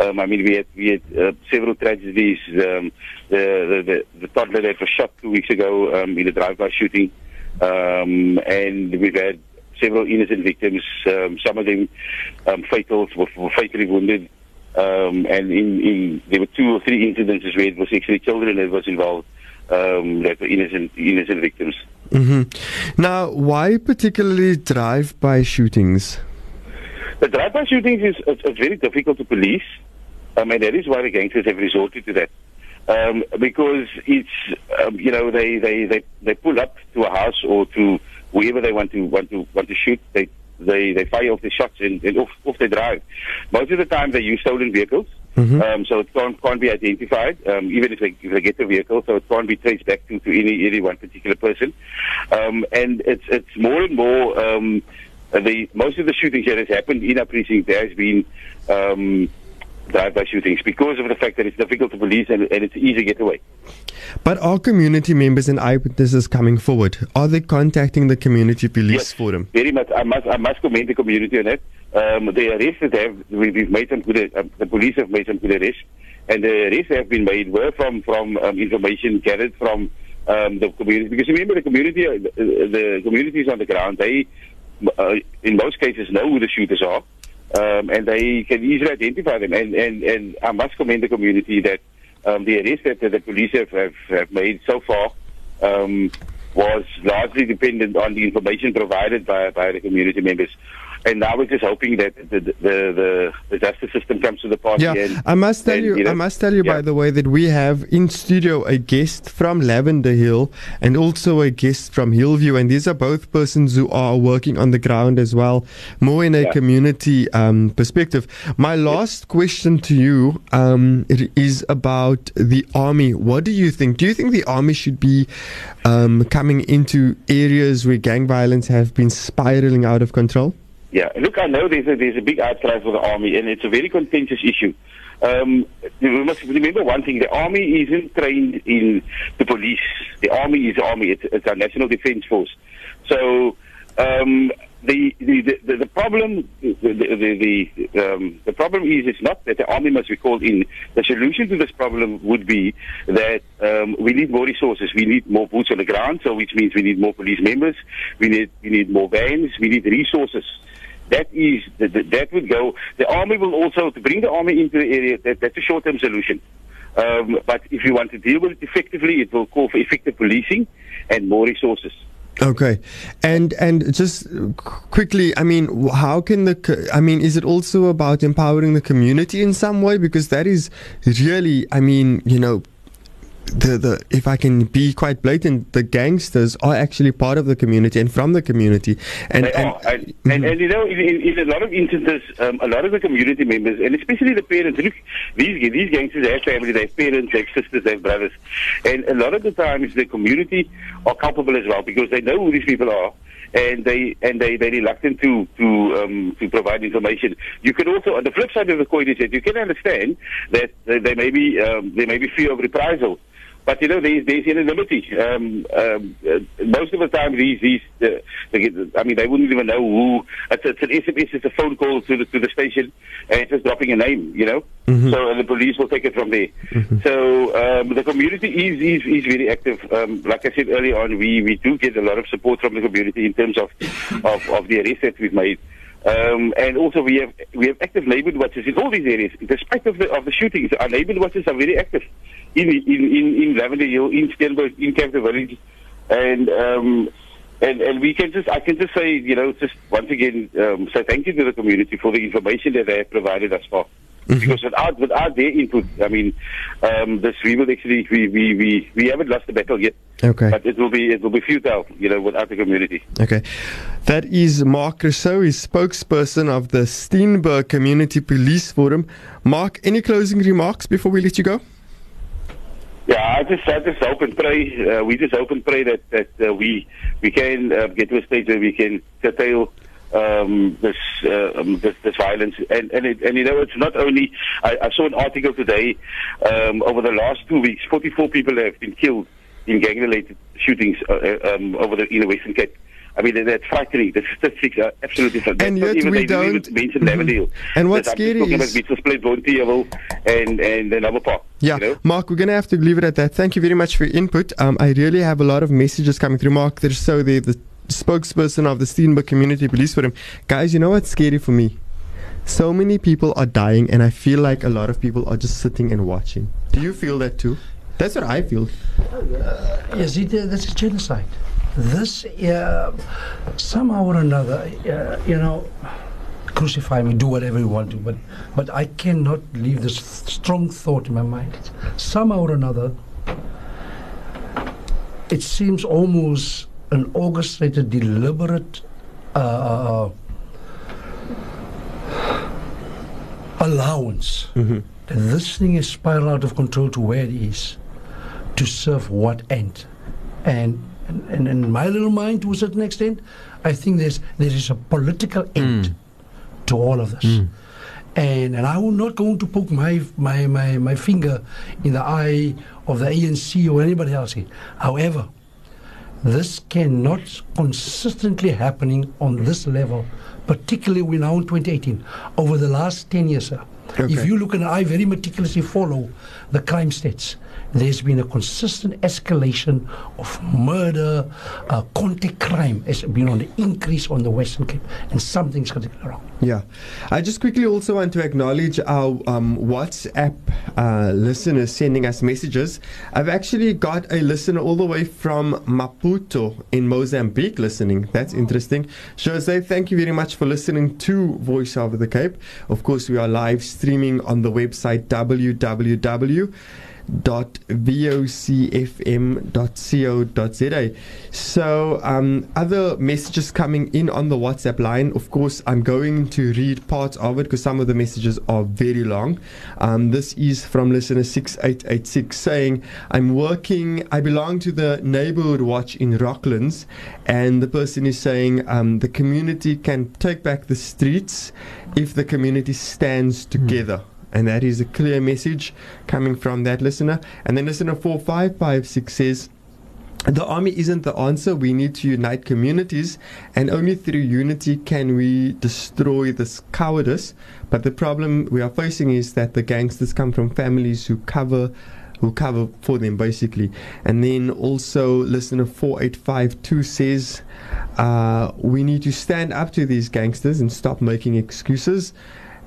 Um, I mean, we had we had uh, several tragedies. Um, the, the the toddler that was shot two weeks ago um, in a drive-by shooting, um, and we've had several innocent victims. Um, some of them um, fatal, were, were fatally wounded, um, and in, in there were two or three incidences where it was actually children that was involved. Um, that were innocent, innocent victims. Mm-hmm. Now, why particularly drive-by shootings? The drive-by shootings is it's, it's very difficult to police, um, and that is why the gangsters have resorted to that. Um, because it's um, you know they, they, they, they pull up to a house or to whoever they want to want to want to shoot. They they, they fire off their shots and, and off, off they drive. Most of the time, they use stolen vehicles. Mm-hmm. Um, so it can't, can't be identified, um, even if they, if they get the vehicle, so it can't be traced back to, to any, any one particular person. Um, and it's, it's more and more, um, the, most of the shootings that has happened in our precinct, there has been, um, drive-by shootings because of the fact that it's difficult to police and, and it's easy to get away. But are community members and eyewitnesses coming forward? Are they contacting the community police yes, forum? Very much. I must I must commend the community on that. Um, the arrests that have we've made some good uh, the police have made some good arrests, and the arrests that have been made were from from um, information gathered from um, the community. Because remember, the community uh, the communities on the ground, they uh, in most cases know who the shooters are. Um, and they can easily identify them. And, and, and I must commend the community that um, the arrest that the police have, have, have made so far um, was largely dependent on the information provided by, by the community members. And now we're just hoping that the the, the, the justice system comes to the party. Yeah, and, I must tell and, you, you know, I must tell you, yeah. by the way, that we have in studio a guest from Lavender Hill and also a guest from Hillview, and these are both persons who are working on the ground as well, more in a yeah. community um, perspective. My last yeah. question to you um, it is about the army. What do you think? Do you think the army should be um, coming into areas where gang violence have been spiraling out of control? Yeah, look, I know there's a, there's a big outcry for the army, and it's a very contentious issue. Um, you must remember one thing: the army isn't trained in the police. The army is the army; it's, it's our national defence force. So um, the, the the the problem the the the, um, the problem is it's not that the army must be called in. The solution to this problem would be that um, we need more resources. We need more boots on the ground, so which means we need more police members. We need we need more vans. We need resources. That is, that would go. The army will also, to bring the army into the area, that, that's a short-term solution. Um, but if you want to deal with it effectively, it will call for effective policing and more resources. Okay. And and just quickly, I mean, how can the, I mean, is it also about empowering the community in some way? Because that is really, I mean, you know, The, the if I can be quite blatant, the gangsters are actually part of the community and from the community. And they and, are. and, mm-hmm. and, and you know, in, in a lot of instances, um, a lot of the community members, and especially the parents, look, these these gangsters have family, they have parents, they have sisters, they have brothers, and a lot of the times the community are culpable as well because they know who these people are, and they and they they're reluctant to to um, to provide information. You can also, on the flip side of the coin, is that you can understand that there may be um, there may be fear of reprisal. But, you know, there's, there's anonymity. Um, um, uh, most of the time, these, these uh, I mean, they wouldn't even know who. It's, it's an S M S, it's a phone call to the, to the station, and it's just dropping a name, you know. Mm-hmm. So and the police will take it from there. Mm-hmm. So um, the community is, is, is very active. Um, like I said earlier on, we, we do get a lot of support from the community in terms of, of, of the arrests that we've made. Um, and also we have we have active neighbourhood watches in all these areas. Despite of the of the shootings, our neighbourhood watches are very active in in in, in Lavender Hill, in Steenberg, in Cape Valley, and um, and and we can just I can just say you know just once again um, say thank you to the community for the information that they have provided us for. Mm-hmm. Because without without their input, I mean, um, this we will actually we, we, we, we haven't lost the battle yet. Okay. But it will be it will be futile, you know, without the community. Okay. That is Mark Rousseau, his spokesperson of the Steenberg Community Police Forum. Mark, any closing remarks before we let you go? Yeah, I just, I just hope and pray. Uh, we just hope and pray that that uh, we we can uh, get to a stage where we can curtail um, this, uh, um, this this violence. And and, it, and you know, it's not only. I, I saw an article today. Um, over the last two weeks, forty-four people have been killed in gang-related shootings uh, um, over the in the Western Cape. I mean, that's frightening. The statistics are absolutely frightening. And yet even we don't even mention Lavender Hill. And what's scary talking is... talking about Mitchells Plain, Bonteheuwel, and, and Hanover Park. Yeah. You know? Mark, we're going to have to leave it at that. Thank you very much for your input. Um, I really have a lot of messages coming through. Mark, there's so the, the spokesperson of the Steenberg Community Police Forum. Guys, you know what's scary for me? So many people are dying, and I feel like a lot of people are just sitting and watching. Do you feel that too? That's what I feel. Uh, yes, that's a genocide. This, uh, somehow or another, uh, you know, crucify me, do whatever you want to, but but I cannot leave this th- strong thought in my mind. Somehow or another, it seems almost an orchestrated, deliberate uh, allowance mm-hmm. that this thing is spiraled out of control to where it is, to serve what end, and. And, and in my little mind, to a certain extent, I think there's, there is a political end mm. to all of this. Mm. And and I'm not going to poke my, my, my, my finger in the eye of the A N C or anybody else here. However, this cannot consistently happening on this level, particularly we're now in twenty eighteen, over the last ten years, sir. Okay. If you look and I very meticulously follow the crime stats, there's been a consistent escalation of murder, uh, contact crime has been on the increase on the Western Cape, and something's going to go wrong. Yeah. I just quickly also want to acknowledge our um, WhatsApp uh, listeners sending us messages. I've actually got a listener all the way from Maputo in Mozambique listening. That's interesting. Jose, thank you very much for listening to Voice of the Cape. Of course, we are live streaming on the website w w w dot v o c f m dot co dot z a. So um, other messages coming in on the WhatsApp line. Of course, I'm going to read parts of it because some of the messages are very long. Um, this is from listener six eight eight six saying, I'm working, I belong to the neighborhood watch in Rocklands, and the person is saying um, the community can take back the streets if the community stands together. Mm. And that is a clear message coming from that listener. And then listener four five five six says, the army isn't the answer. We need to unite communities, and only through unity can we destroy this cowardice. But the problem we are facing is that the gangsters come from families who cover who cover for them, basically. And then also listener four eight five two says, uh, we need to stand up to these gangsters and stop making excuses.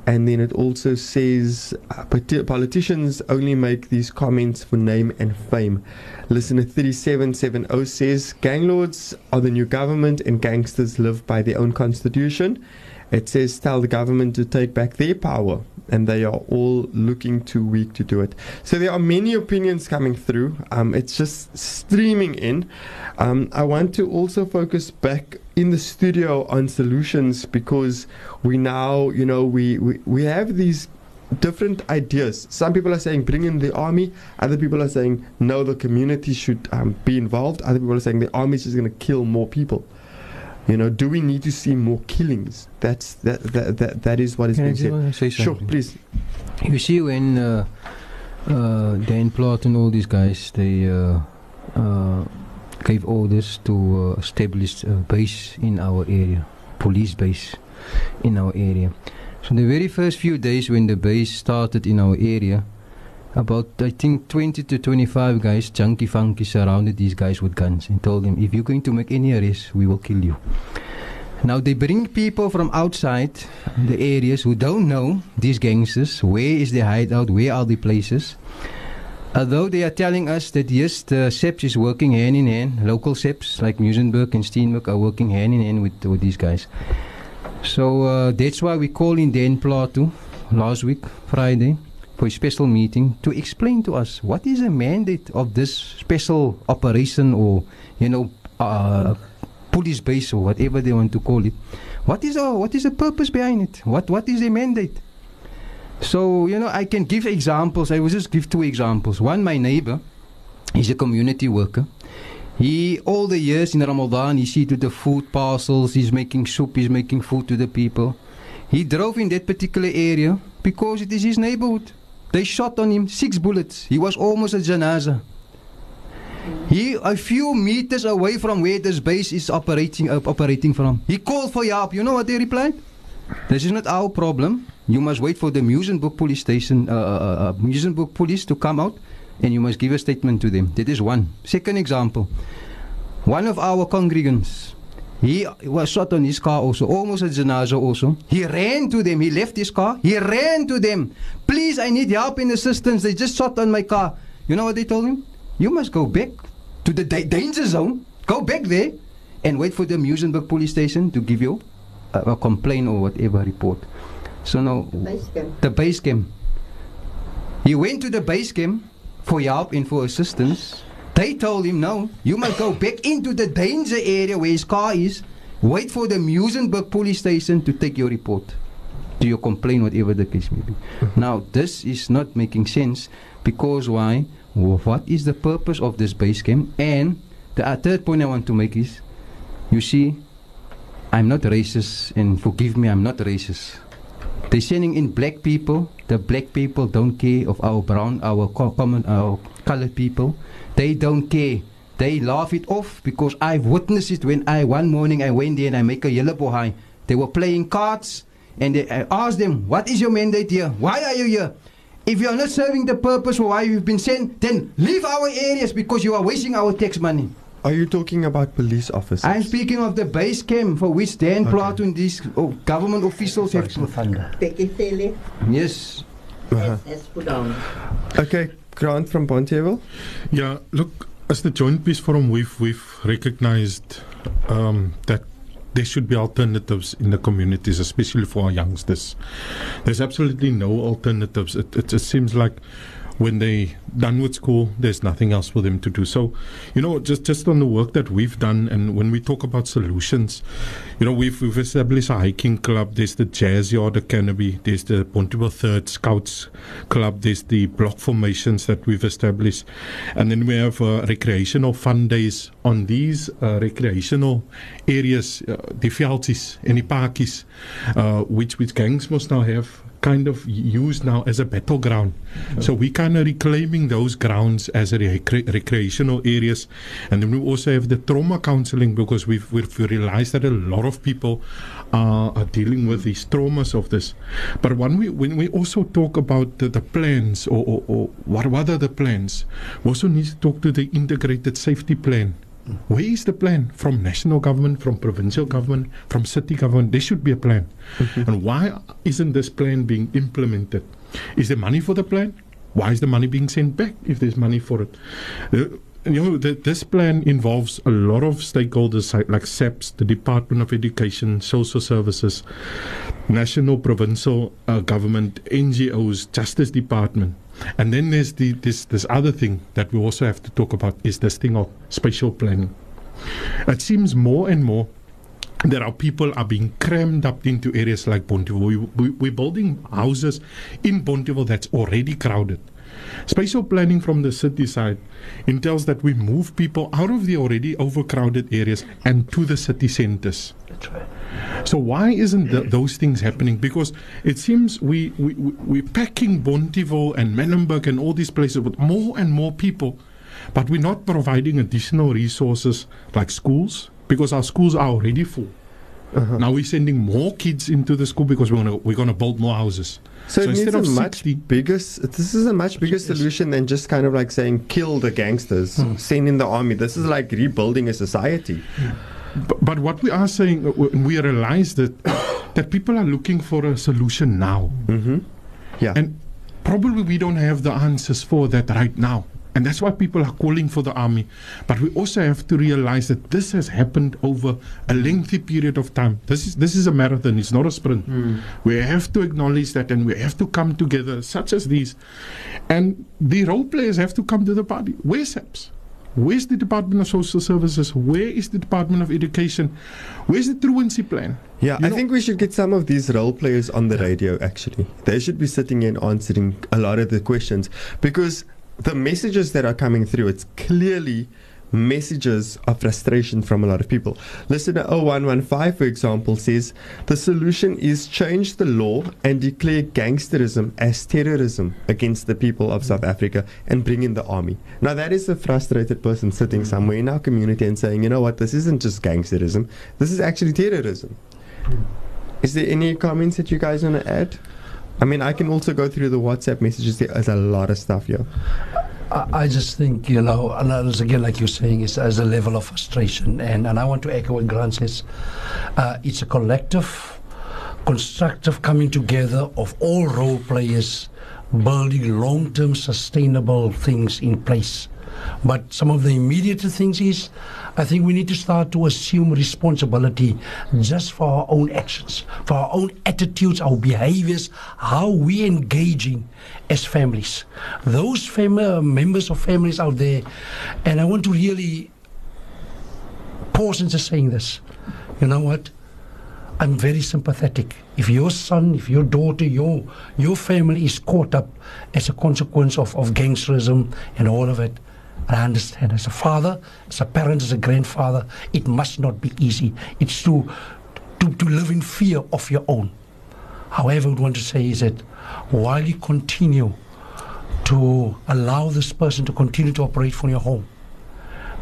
And then it also says, uh, politicians only make these comments for name and fame. Listener three seven seven zero says, gang lords are the new government and gangsters live by their own constitution. It says, tell the government to take back their power. And they are all looking too weak to do it. So there are many opinions coming through. Um, it's just streaming in. Um, I want to also focus back in the studio on solutions, because we now, you know, we, we, we have these different ideas. Some people are saying bring in the army. Other people are saying no, the community should um, be involved. Other people are saying the army is just going to kill more people. You know, do we need to see more killings? That's that that that, that is what is being said. Say sure, please. You see, when uh, uh, Dan Plato and all these guys, they uh, uh, gave orders to uh, establish a base in our area, police base in our area. So the very first few days when the base started in our area, about I think twenty to twenty-five guys, junkie funky, surrounded these guys with guns and told them, if you're going to make any arrests, we will kill you. Now they bring people from outside mm-hmm. the areas who don't know these gangsters, where is their hideout, where are the places. Although they are telling us that yes, the SAPS is working hand in hand, local SAPS like Musenberg and Steenberg are working hand in hand with, with these guys. So uh, that's why we called in Dan Plato last week, Friday, for a special meeting to explain to us what is the mandate of this special operation, or you know, uh, police base, or whatever they want to call it. What is our, what is the purpose behind it? What what is the mandate? So you know, I can give examples. I will just give two examples. One, my neighbor He's a community worker. He, all the years in Ramadan, he sees to the food parcels, he's making soup, he's making food to the people. He drove in that particular area because it is his neighborhood. They shot on him six bullets. He was almost a janaza. He, a few meters away from where this base is operating uh, operating from. He called for help. You know what they replied? This is not our problem. You must wait for the Muizenburg police station, uh, uh, uh, Muizenburg police to come out, and you must give a statement to them. That is one. Second example. One of our congregants, he was shot on his car also, almost a janaza also. He ran to them. He left his car. He ran to them. Please, I need help and assistance. They just shot on my car. You know what they told him? You must go back to the da danger zone. Go back there and wait for the Muizenburg police station to give you a, a complaint or whatever report. So now, the base camp. The base camp. He went to the base camp for help and for assistance. They told him, no, you must go back into the danger area where his car is. Wait for the Muizenburg police station to take your report, to your complaint, whatever the case may be. Now, this is not making sense because why? What is the purpose of this base camp? And the uh, third point I want to make is, you see, I'm not racist, and forgive me, I'm not racist. They're sending in black people. The black people don't care of our brown, our co common, our colored people. They don't care. They laugh it off because I've witnessed it when I, one morning I went there and I make a yellow bohai. They were playing cards and they, I asked them, what is your mandate here? Why are you here? If you are not serving the purpose for why you've been sent, then leave our areas because you are wasting our tax money. Are you talking about police officers? I'm speaking of the base camp for which Dan Plato and these oh, government officials have to fund. Yes. Uh-huh. Let's go down. Okay. Grant from Bonteheuwel. Yeah, look, as the Joint Peace Forum, we've, we've recognized um, that there should be alternatives in the communities, especially for our youngsters. There's absolutely no alternatives. It, it, it seems like when they're done with school, there's nothing else for them to do. So, you know, just, just on the work that we've done, and when we talk about solutions, you know, we've, we've established a hiking club. There's the Jazz Yard, the Canopy. There's the Bonteheuwel Third Scouts Club. There's the block formations that we've established. And then we have uh, recreational fun days on these uh, recreational areas, uh, the fialtjes and the parkies, uh, which, which gangs must now have kind of used now as a battleground. Mm-hmm. So we're kind of reclaiming those grounds as a recre recreational areas. And then we also have the trauma counseling, because we've, we've realized that a lot of people uh, are dealing with these traumas of this. But when we, when we also talk about the, the plans, or, or, or what, what are the plans, we also need to talk to the integrated safety plan. Where is the plan from national government, from provincial government, from city government? There should be a plan. Mm-hmm. And why isn't this plan being implemented? Is there money for the plan? Why is the money being sent back if there's money for it? Uh, you know, the, this plan involves a lot of stakeholders like SAPS, the Department of Education, Social Services, national, provincial uh, government, N G Os, Justice Department. And then there's the, this, this other thing that we also have to talk about is this thing of spatial planning. It seems more and more that our people are being crammed up into areas like Bonteheuwel. We, we, we're building houses in Bonteheuwel that's already crowded. Spatial planning from the city side entails that we move people out of the already overcrowded areas and to the city centres. That's right. So why isn't th those things happening? Because it seems we, we, we, we're packing Bonteheuwel and Menenberg and all these places with more and more people, but we're not providing additional resources like schools, because our schools are already full. Uh-huh. Now we're sending more kids into the school because we're gonna we're gonna build more houses. So, so it instead needs a of much bigger. This is a much bigger solution than just kind of like saying kill the gangsters, hmm. send in the army. This is like rebuilding a society. Hmm. But, but what we are saying, we realize that that people are looking for a solution now. Mm-hmm. Yeah, and probably we don't have the answers for that right now. And that's why people are calling for the army. But we also have to realize that this has happened over a lengthy period of time. This is this is a marathon, it's not a sprint. Mm. We have to acknowledge that, and we have to come together, such as these. And the role players have to come to the party. Where's SAPS? Where's the Department of Social Services? Where is the Department of Education? Where's the truancy plan? Yeah, you I know, think we should get some of these role players on the radio, actually. They should be sitting in answering a lot of the questions, because the messages that are coming through, it's clearly messages of frustration from a lot of people. Listener oh one one five, for example, says the solution is change the law and declare gangsterism as terrorism against the people of South Africa and bring in the army. Now that is a frustrated person sitting somewhere in our community and saying, you know what, this isn't just gangsterism, this is actually terrorism. Is there any comments that you guys want to add? I mean, I can also go through the WhatsApp messages. There's a lot of stuff here. I just think, you know, and again, like you're saying, it's as a level of frustration. And, and I want to echo what Grant says. Uh, it's a collective, constructive coming together of all role players, building long-term sustainable things in place. But some of the immediate things is, I think we need to start to assume responsibility just for our own actions, for our own attitudes, our behaviors, how we're engaging as families. Those fam- members of families out there, and I want to really pause into saying this, you know what? I'm very sympathetic. If your son, if your daughter, your your family is caught up as a consequence of, of gangsterism and all of it, I understand. As a father, as a parent, as a grandfather, it must not be easy. It's to, to, to live in fear of your own. However, I would want to say is that while you continue to allow this person to continue to operate from your home,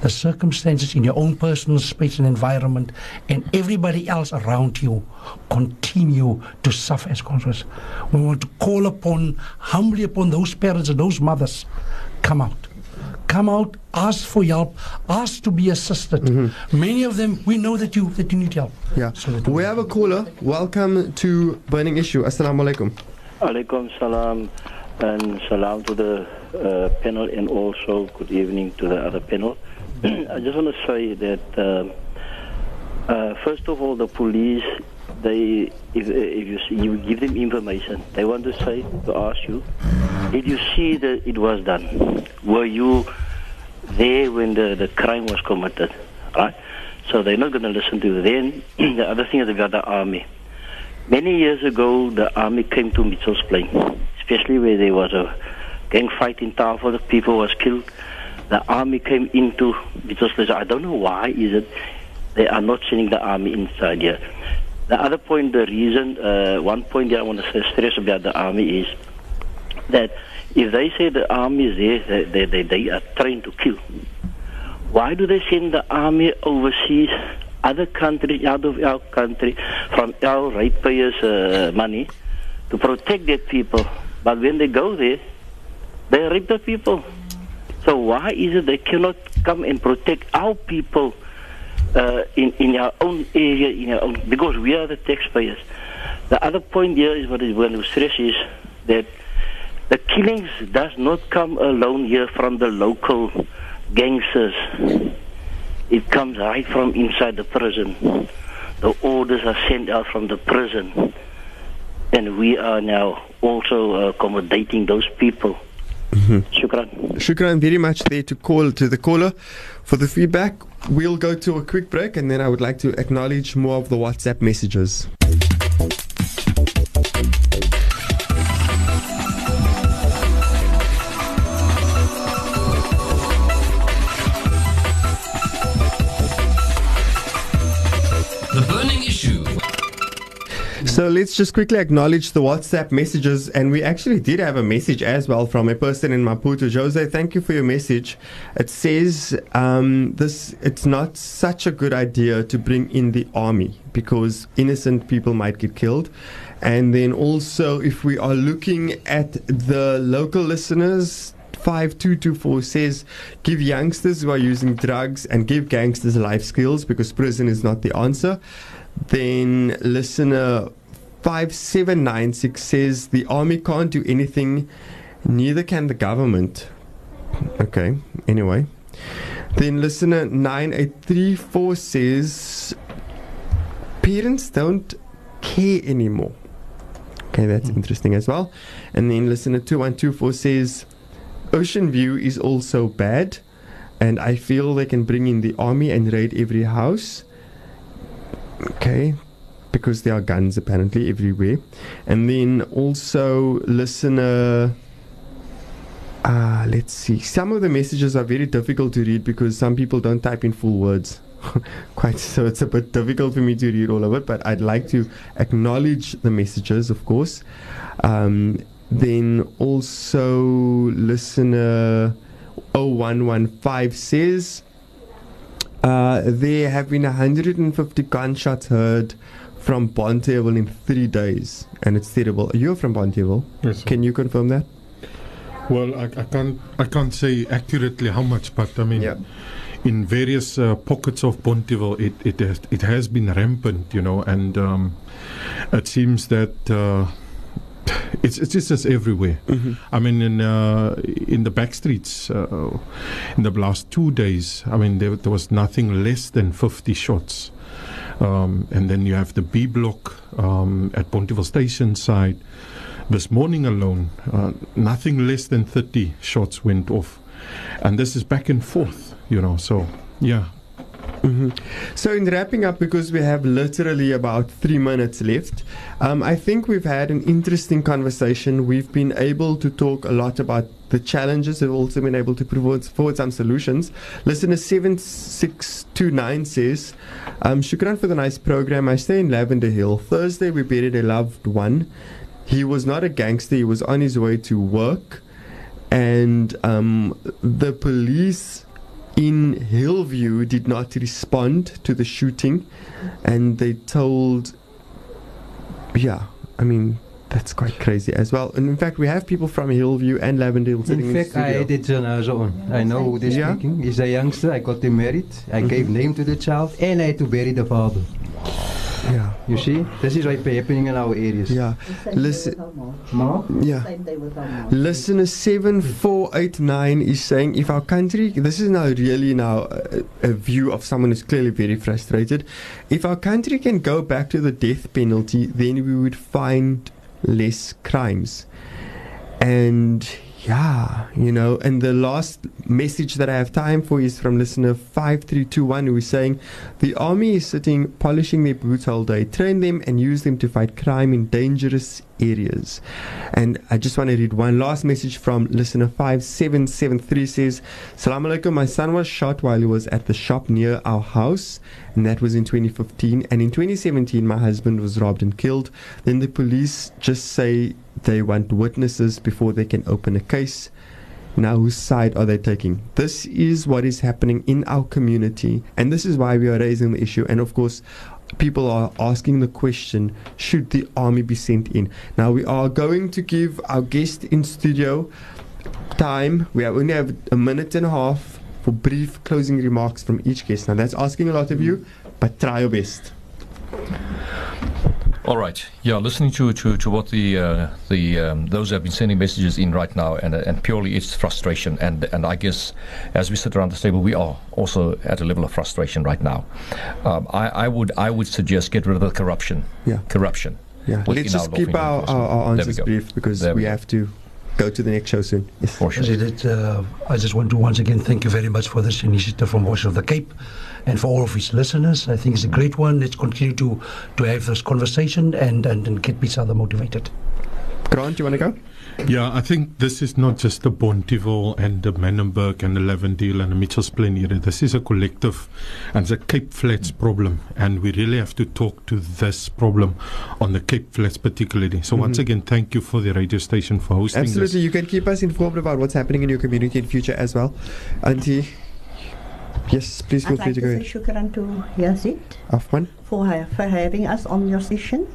the circumstances in your own personal space and environment and everybody else around you continue to suffer as consequences. We want to call upon, humbly upon those parents and those mothers, come out. Come out, ask for help, ask to be assisted. Mm-hmm. Many of them, we know that you that you need help. Yeah. So we have a caller. Welcome to Burning Issue. Assalamu alaikum. Alaikum salam, and salam to the uh, panel, and also good evening to the other panel. I just want to say that uh, uh, first of all, the police, they if, if you see, you give them information, they want to say to ask you, did you see that it was done? Were you there when the, the crime was committed? Right? So they're not going to listen to you. Then the other thing is about the army. Many years ago, the army came to Mitchells Plain, especially where there was a gang fight in Tafel, the people was killed. The army came into Mitchells Plain. I don't know why is it they are not sending the army inside here. The other point, the reason, uh, one point that I want to stress about the army is that if they say the army is there, they, they, they are trained to kill. Why do they send the army overseas, other countries, out of our country, from our ratepayers' uh, money, to protect their people? But when they go there, they rape the people. So why is it they cannot come and protect our people uh, in, in our own area, in our own, because we are the taxpayers? The other point here is what I want to stress is that the killings does not come alone here from the local gangsters. It comes right from inside the prison. The orders are sent out from the prison. And we are now also accommodating those people. Mm-hmm. Shukran. Shukran very much there to call to the caller for the feedback. We'll go to a quick break and then I would like to acknowledge more of the WhatsApp messages. So let's just quickly acknowledge the WhatsApp messages, and we actually did have a message as well from a person in Maputo. Jose, thank you for your message. It says um, this: it's not such a good idea to bring in the army because innocent people might get killed. And then also, if we are looking at the local listeners, five two two four says, give youngsters who are using drugs and give gangsters life skills because prison is not the answer. Then listener five seven nine six says the army can't do anything, neither can the government. Okay, anyway. Then listener nine eight three four says parents don't care anymore. Okay, that's mm-hmm. interesting as well. And then listener two one two four says Ocean View is also bad, and I feel they can bring in the army and raid every house. Okay, because there are guns apparently everywhere. And then also listener Uh, let's see. Some of the messages are very difficult to read because some people don't type in full words. Quite so it's a bit difficult for me to read all of it, but I'd like to acknowledge the messages, of course. Um, then also listener oh one one five says uh, there have been one hundred fifty gunshots heard from Bonteheuwel in three days, and it's terrible. You're from Bonteheuwel. Yes, sir. Can you confirm that? Well, I, I can't I can't say accurately how much, but I mean, yeah. in various uh, pockets of Bonteheuwel, it it has it has been rampant, you know, and um, it seems that uh, it's it's just as everywhere. Mm-hmm. I mean, in uh, in the back streets, uh, in the last two days, I mean, there, there was nothing less than fifty shots. Um, and then you have the B block um, at Bonteheuwel Station side. This morning alone, uh, nothing less than thirty shots went off. And this is back and forth, you know, so, yeah. Mm-hmm. So in wrapping up, because we have literally about three minutes left, um, I think we've had an interesting conversation. We've been able to talk a lot about the challenges. We've also been able to provide forward some solutions. Listener seven six two nine says, um, Shukran for the nice program. I stay in Lavender Hill. Thursday we buried a loved one. He was not a gangster. He was on his way to work. And um, the police in Hillview did not respond to the shooting, and they told, yeah, I mean, that's quite crazy as well. And in fact, we have people from Hillview and Lavender Hill sitting in the studio. In fact, I had it on our own. I know who they're yeah. speaking. He's a youngster. I got him married. I mm-hmm. gave name to the child, and I had to bury the father. Yeah. You see, this is what's happening in our areas. Yeah. Listen. Yeah. Listener seven four eight nine is saying, if our country, this is now really now a, a view of someone who's clearly very frustrated. If our country can go back to the death penalty, then we would find less crimes. And yeah, you know, and the last message that I have time for is from listener five three two one, who is saying, the army is sitting, polishing their boots all day. Train them and use them to fight crime in dangerous areas. And I just want to read one last message from listener five seven seven three says, Assalamu alaikum, my son was shot while he was at the shop near our house, and that was in twenty fifteen. And in twenty seventeen, my husband was robbed and killed. Then the police just say they want witnesses before they can open a case. Now, whose side are they taking? This is what is happening in our community, and this is why we are raising the issue. And of course, people are asking the question, should the army be sent in? Now, we are going to give our guest in studio time. We only have a minute and a half for brief closing remarks from each guest. Now, that's asking a lot of you, but try your best. All right. Yeah, listening to to, to what the uh, the um, those have been sending messages in right now, and and purely it's frustration, and and I guess as we sit around the table, we are also at a level of frustration right now. Um, I I would I would suggest get rid of the corruption. Yeah. Corruption. Yeah. Let's just keep our, our, our answers brief, because there we, we have to go to the next show soon. Yes. Sure. It, uh, I just want to once again thank you very much for this initiative from Voice of the Cape and for all of its listeners. I think it's a great one. Let's continue to, to have this conversation and, and, and get each other motivated. Grant, do you want to go? Yeah, I think this is not just the Bonteheuwel and the Menenberg and the Lavender Hill and the Mitchells Plain area. This is a collective, and it's a Cape Flats problem, and we really have to talk to this problem on the Cape Flats particularly. So mm-hmm. once again, thank you for the radio station for hosting Absolutely. this. Absolutely, you can keep us informed about what's happening in your community in future as well. Auntie, yes, please feel free to go ahead. I'd like to say shukran to Yazid Afman for, for having us on your session.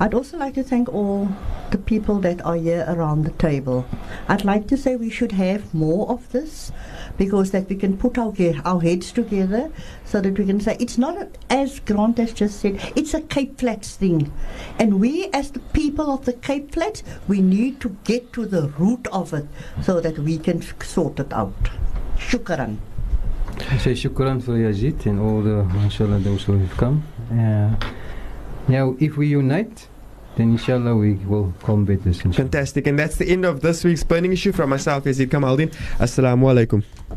I'd also like to thank all the people that are here around the table. I'd like to say we should have more of this, because that we can put our, our heads together so that we can say, it's not, as Grant has just said, it's a Cape Flats thing. And we as the people of the Cape Flats, we need to get to the root of it so that we can sort it out. Shukran. I say shukran for Yazid and all the, mashallah, those who have come. Uh, Now, if we unite, then inshallah we will combat this. Inshallah. Fantastic. And that's the end of this week's Burning Issue. From myself, Yazid Kamaldien. Assalamu alaikum.